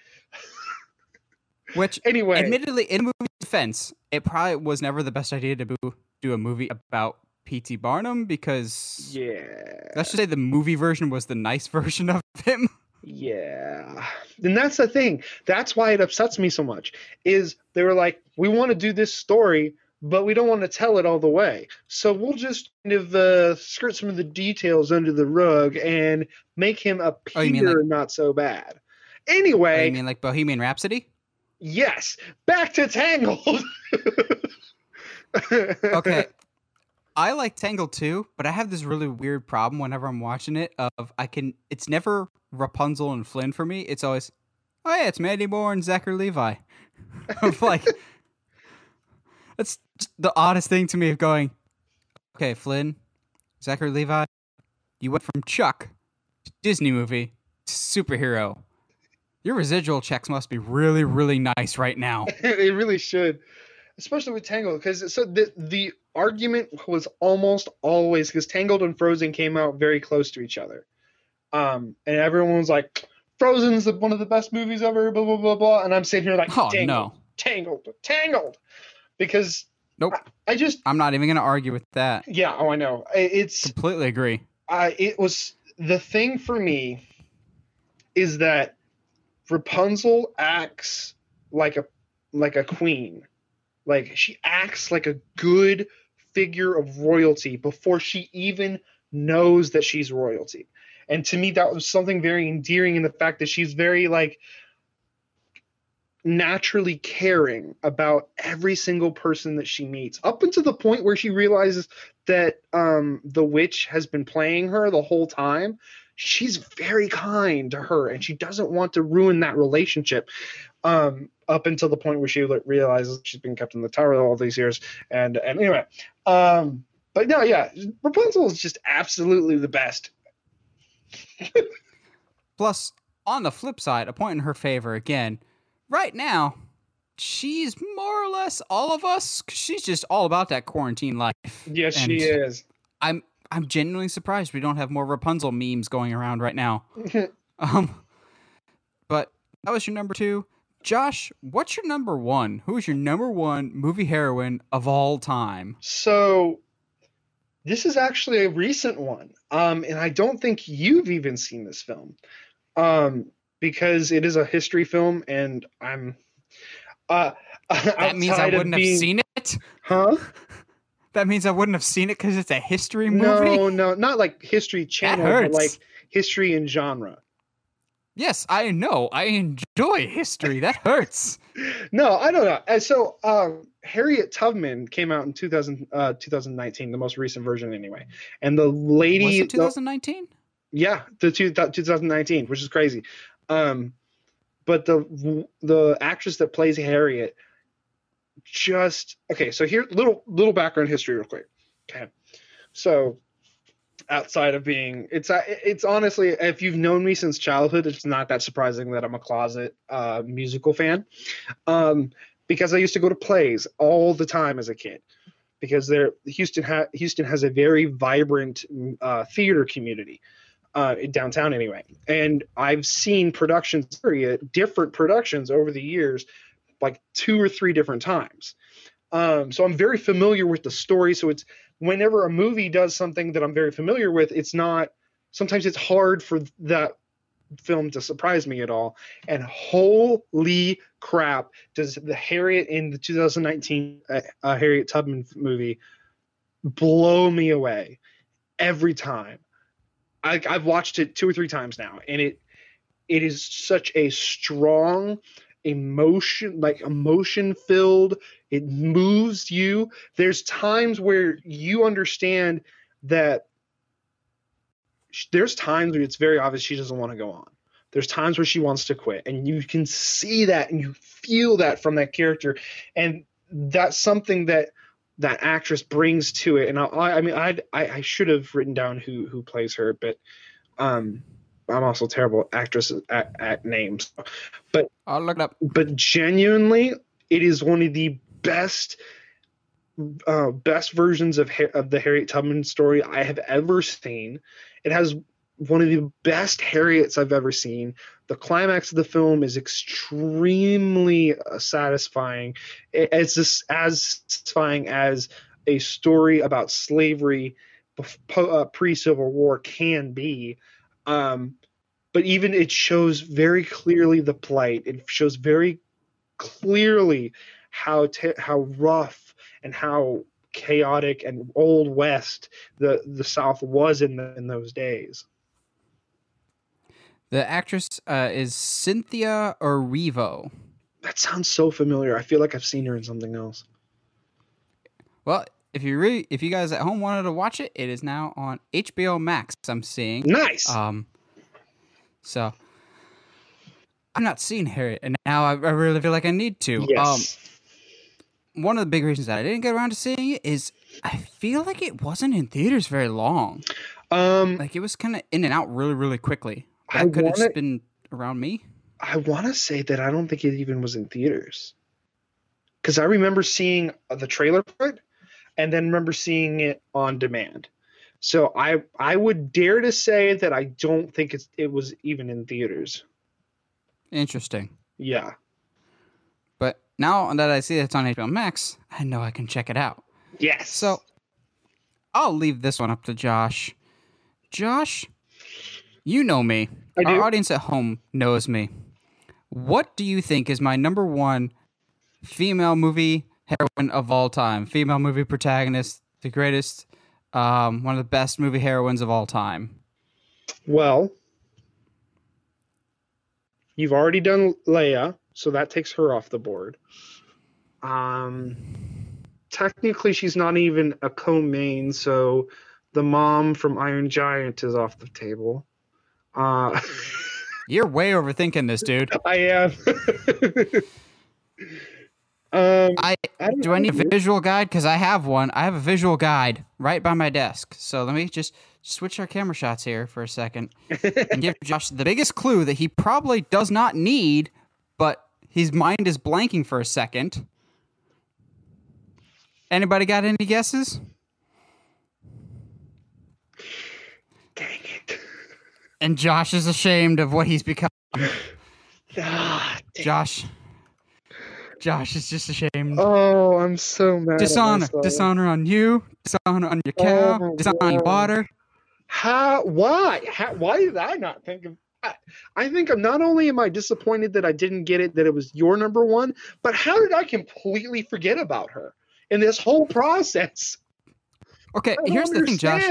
Which, anyway, admittedly, in movie defense, it probably was never the best idea to do a movie about P.T. Barnum because, let's just say the movie version was the nice version of him. Yeah. And that's the thing. That's why it upsets me so much, is they were like, we want to do this story, but we don't want to tell it all the way. So we'll just kind of skirt some of the details under the rug and make him appear not so bad. Anyway. Oh, you mean like Bohemian Rhapsody? Yes. Back to Tangled. Okay. I like Tangled too, but I have this really weird problem whenever I'm watching it of it's never Rapunzel and Flynn for me. It's always, oh yeah, it's Mandy Moore and Zachary Levi. I'm like, that's the oddest thing to me of going, okay, Flynn, Zachary Levi, you went from Chuck to Disney movie to superhero. Your residual checks must be really, really nice right now. They really should, especially with Tangled, because so the argument was almost always, because Tangled and Frozen came out very close to each other, and everyone was like, Frozen's one of the best movies ever, blah blah blah blah, and I'm sitting here like, Tangled. Because I'm not even going to argue with that. Yeah, I know. It's completely agree. It was the thing for me is that Rapunzel acts like a queen. Like, she acts like a good figure of royalty before she even knows that she's royalty. And to me, that was something very endearing in the fact that she's very like naturally caring about every single person that she meets, up until the point where she realizes that the witch has been playing her the whole time. She's very kind to her, and she doesn't want to ruin that relationship, up until the point where she realizes she's been kept in the tower all these years. And anyway, but no, yeah, Rapunzel is just absolutely the best. Plus, on the flip side, a point in her favor again, right now, she's more or less all of us. She's just all about that quarantine life. Yes, and she is. I'm genuinely surprised we don't have more Rapunzel memes going around right now. But that was your number two. Josh, what's your number one? Who is your number one movie heroine of all time? So this is actually a recent one, and I don't think you've even seen this film. Because it is a history film, and I'm that means I wouldn't have seen it? Huh? That means I wouldn't have seen it because it's a history movie? No, not like History Channel, but like history and genre. Yes, I know. I enjoy history. That hurts. No, I don't know. And so Harriet Tubman came out in 2019, the most recent version anyway. And the lady... Was it 2019? Yeah, 2019, which is crazy. But the actress that plays Harriet, just okay. So here, little background history, real quick. Okay, so outside of being, it's honestly, if you've known me since childhood, it's not that surprising that I'm a closet musical fan, because I used to go to plays all the time as a kid, because Houston has a very vibrant theater community. Downtown anyway. And I've seen productions, different productions over the years, like 2 or 3 different times. So I'm very familiar with the story. So it's whenever a movie does something that I'm very familiar with, sometimes it's hard for that film to surprise me at all. And holy crap, does the Harriet in the 2019 Harriet Tubman movie blow me away every time. I've watched it 2 or 3 times now, and it It is such a strong emotion, like emotion-filled. It moves you. There's times where you understand that there's times where it's very obvious she doesn't want to go on. There's times where she wants to quit, and you can see that and you feel that from that character. And that's something that that actress brings to it. And I mean, I should have written down who plays her, but I'm also terrible actress at names, but I'll look it up. But genuinely, it is one of the best versions of the Harriet Tubman story I have ever seen. It has one of the best Harriets I've ever seen. The climax of the film is extremely satisfying. It's just as satisfying as a story about slavery pre-Civil War can be. But even it shows very clearly the plight. It shows very clearly how rough and how chaotic and old West the South was in those days. The actress is Cynthia Erivo. That sounds so familiar. I feel like I've seen her in something else. Well, if you guys at home wanted to watch it, it is now on HBO Max. I'm seeing. Nice. So I've not seen Harriet, and now I really feel like I need to. Yes. One of the big reasons that I didn't get around to seeing it is I feel like it wasn't in theaters very long. Like it was kind of in and out really, really quickly. That could have just been around me. I want to say that I don't think it even was in theaters, because I remember seeing the trailer for it, and then remember seeing it on demand. So I would dare to say that I don't think it was even in theaters. Interesting. Yeah. But now that I see it's on HBO Max, I know I can check it out. Yes. So I'll leave this one up to Josh. Josh, you know me. Our audience at home knows me. What do you think is my number one female movie heroine of all time? Female movie protagonist, the greatest, one of the best movie heroines of all time. Well, you've already done Leia, so that takes her off the board. Technically, she's not even a co-main, so the mom from Iron Giant is off the table. You're way overthinking this, dude. I am. Do I need a visual guide? Because I have one. I have a visual guide right by my desk. So let me just switch our camera shots here for a second and give Josh the biggest clue that he probably does not need, but his mind is blanking for a second. Anybody got any guesses? Dang it. And Josh is ashamed of what he's become. Ah, Josh is just ashamed. Oh, I'm so mad. Dishonor. Dishonor on you. Dishonor on your cow. Oh, dishonor on water. Why did I not think of that? I think not only am I disappointed that I didn't get it, that it was your number one, but how did I completely forget about her in this whole process? Okay, here's the thing, Josh.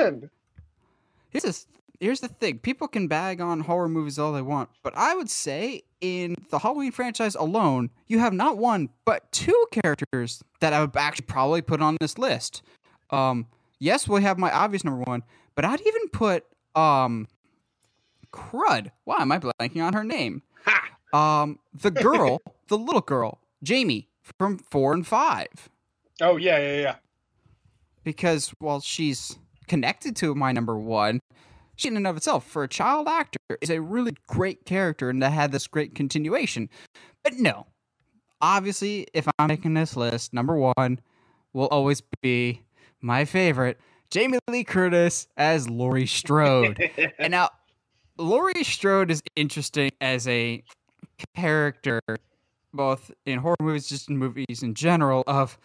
Here's the thing. People can bag on horror movies all they want, but I would say in the Halloween franchise alone, you have not one, but two characters that I would actually probably put on this list. Yes, we have my obvious number one, but I'd even put crud. Why am I blanking on her name? The girl, the little girl, Jamie from 4 and 5. Oh, yeah. Because, well, she's connected to my number one. She in and of itself, for a child actor, is a really great character, and that had this great continuation. But no, obviously, if I'm making this list, number one will always be my favorite, Jamie Lee Curtis as Laurie Strode. And now, Laurie Strode is interesting as a character, both in horror movies, just in movies in general. Of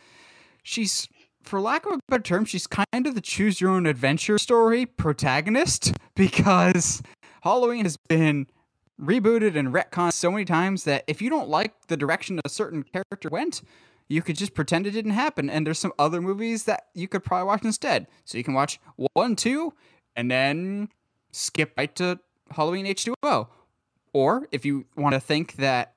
she's, for lack of a better term, she's kind of the choose-your-own-adventure story protagonist, because Halloween has been rebooted and retconned so many times that if you don't like the direction a certain character went, you could just pretend it didn't happen, and there's some other movies that you could probably watch instead. So you can watch 1, 2, and then skip right to Halloween H2O. Or if you want to think that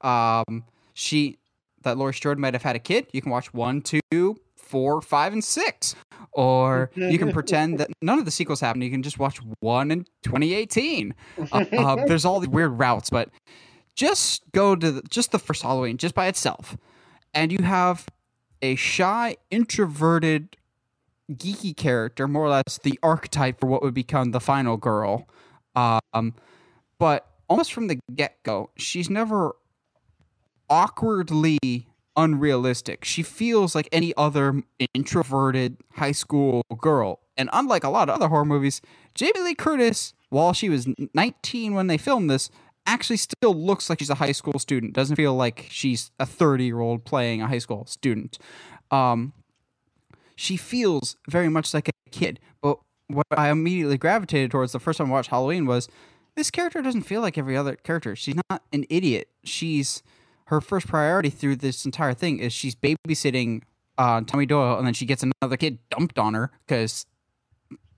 that Laurie Strode might have had a kid, you can watch 1, 2, 4, 5, and 6. Or you can pretend that none of the sequels happened. You can just watch 1 in 2018. There's all these weird routes, but just go to the first Halloween just by itself, and you have a shy, introverted, geeky character, more or less the archetype for what would become the final girl. But almost from the get-go, she's never awkwardly unrealistic. She feels like any other introverted high school girl. And unlike a lot of other horror movies, Jamie Lee Curtis, while she was 19 when they filmed this, actually still looks like she's a high school student. Doesn't feel like she's a 30-year-old playing a high school student. She feels very much like a kid. But what I immediately gravitated towards the first time I watched Halloween was, this character doesn't feel like every other character. She's not an idiot. Her first priority through this entire thing is she's babysitting Tommy Doyle, and then she gets another kid dumped on her because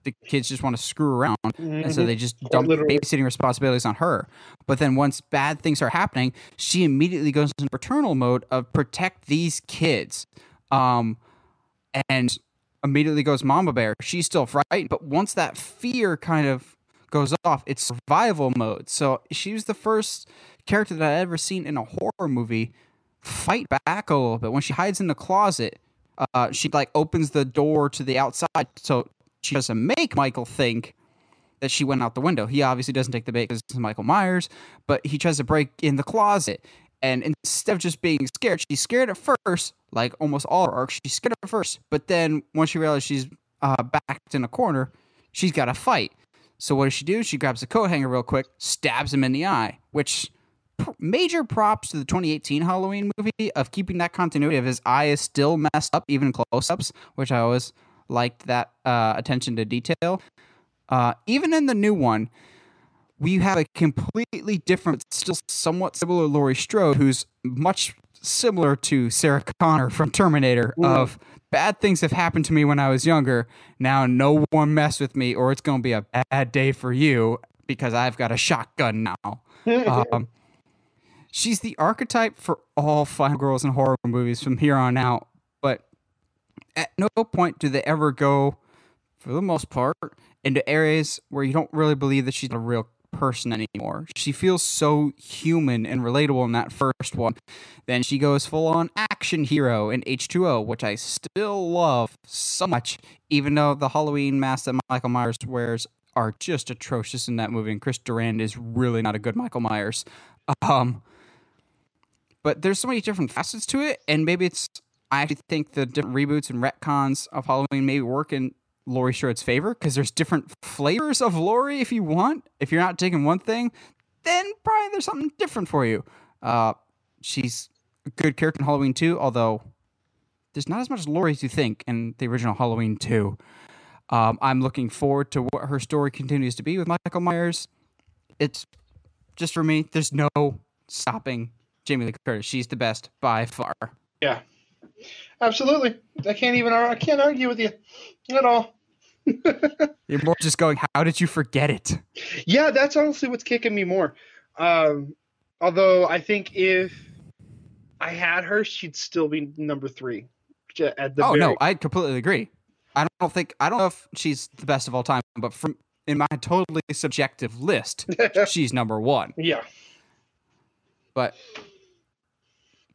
the kids just want to screw around, and so they just dump babysitting responsibilities on her. But then once bad things are happening, she immediately goes into paternal mode of protect these kids, and immediately goes mama bear. She's still frightened, but once that fear kind of goes off, it's survival mode. So she was the first character that I've ever seen in a horror movie fight back a little bit. When she hides in the closet, she like opens the door to the outside, so she doesn't make Michael think that she went out the window. He obviously doesn't take the bait because it's Michael Myers, but he tries to break in the closet. And instead of just being scared, she's scared at first, like almost all her arcs, she's scared at first. But then once she realizes she's backed in a corner, she's got to fight. So what does she do? She grabs a coat hanger real quick, stabs him in the eye, which major props to the 2018 Halloween movie of keeping that continuity of his eye is still messed up, even close-ups, which I always liked that attention to detail. Even in the new one, we have a completely different, but still somewhat similar Laurie Strode, who's much similar to Sarah Connor from Terminator. Ooh. Of bad things have happened to me when I was younger. Now no one mess with me or it's going to be a bad day for you because I've got a shotgun now. She's the archetype for all final girls in horror movies from here on out, but at no point do they ever go, for the most part, into areas where you don't really believe that she's a real person anymore. She feels so human and relatable in that first one. Then she goes full-on action hero in H2O, which I still love so much, even though the Halloween mask that Michael Myers wears are just atrocious in that movie, and Chris Durand is really not a good Michael Myers. But there's so many different facets to it, and maybe it's, I actually think the different reboots and retcons of Halloween maybe work in Laurie Strode's favor, because there's different flavors of Laurie if you want. If you're not taking one thing, then probably there's something different for you. She's a good character in Halloween 2, although there's not as much Laurie as you think in the original Halloween 2. I'm looking forward to what her story continues to be with Michael Myers. It's just, for me, there's no stopping Jamie Lee Curtis. She's the best by far. Yeah, absolutely. I can't argue with you at all. You're more just going, how did you forget it? Yeah, that's honestly what's kicking me more. Although I think if I had her, she'd still be number 3. At the no, I completely agree. I don't know if she's the best of all time, but from in my totally subjective list, she's number 1. Yeah. But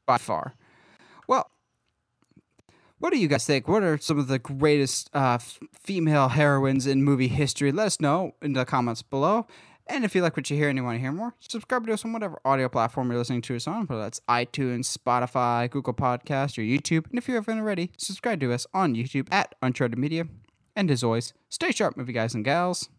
by far. Well, what do you guys think? What are some of the greatest female heroines in movie history? Let us know in the comments below. And if you like what you hear and you want to hear more, subscribe to us on whatever audio platform you're listening to us on, whether that's iTunes, Spotify, Google Podcasts, or YouTube. And if you haven't already, subscribe to us on YouTube at Uncharted Media. And as always, stay sharp, movie guys and gals.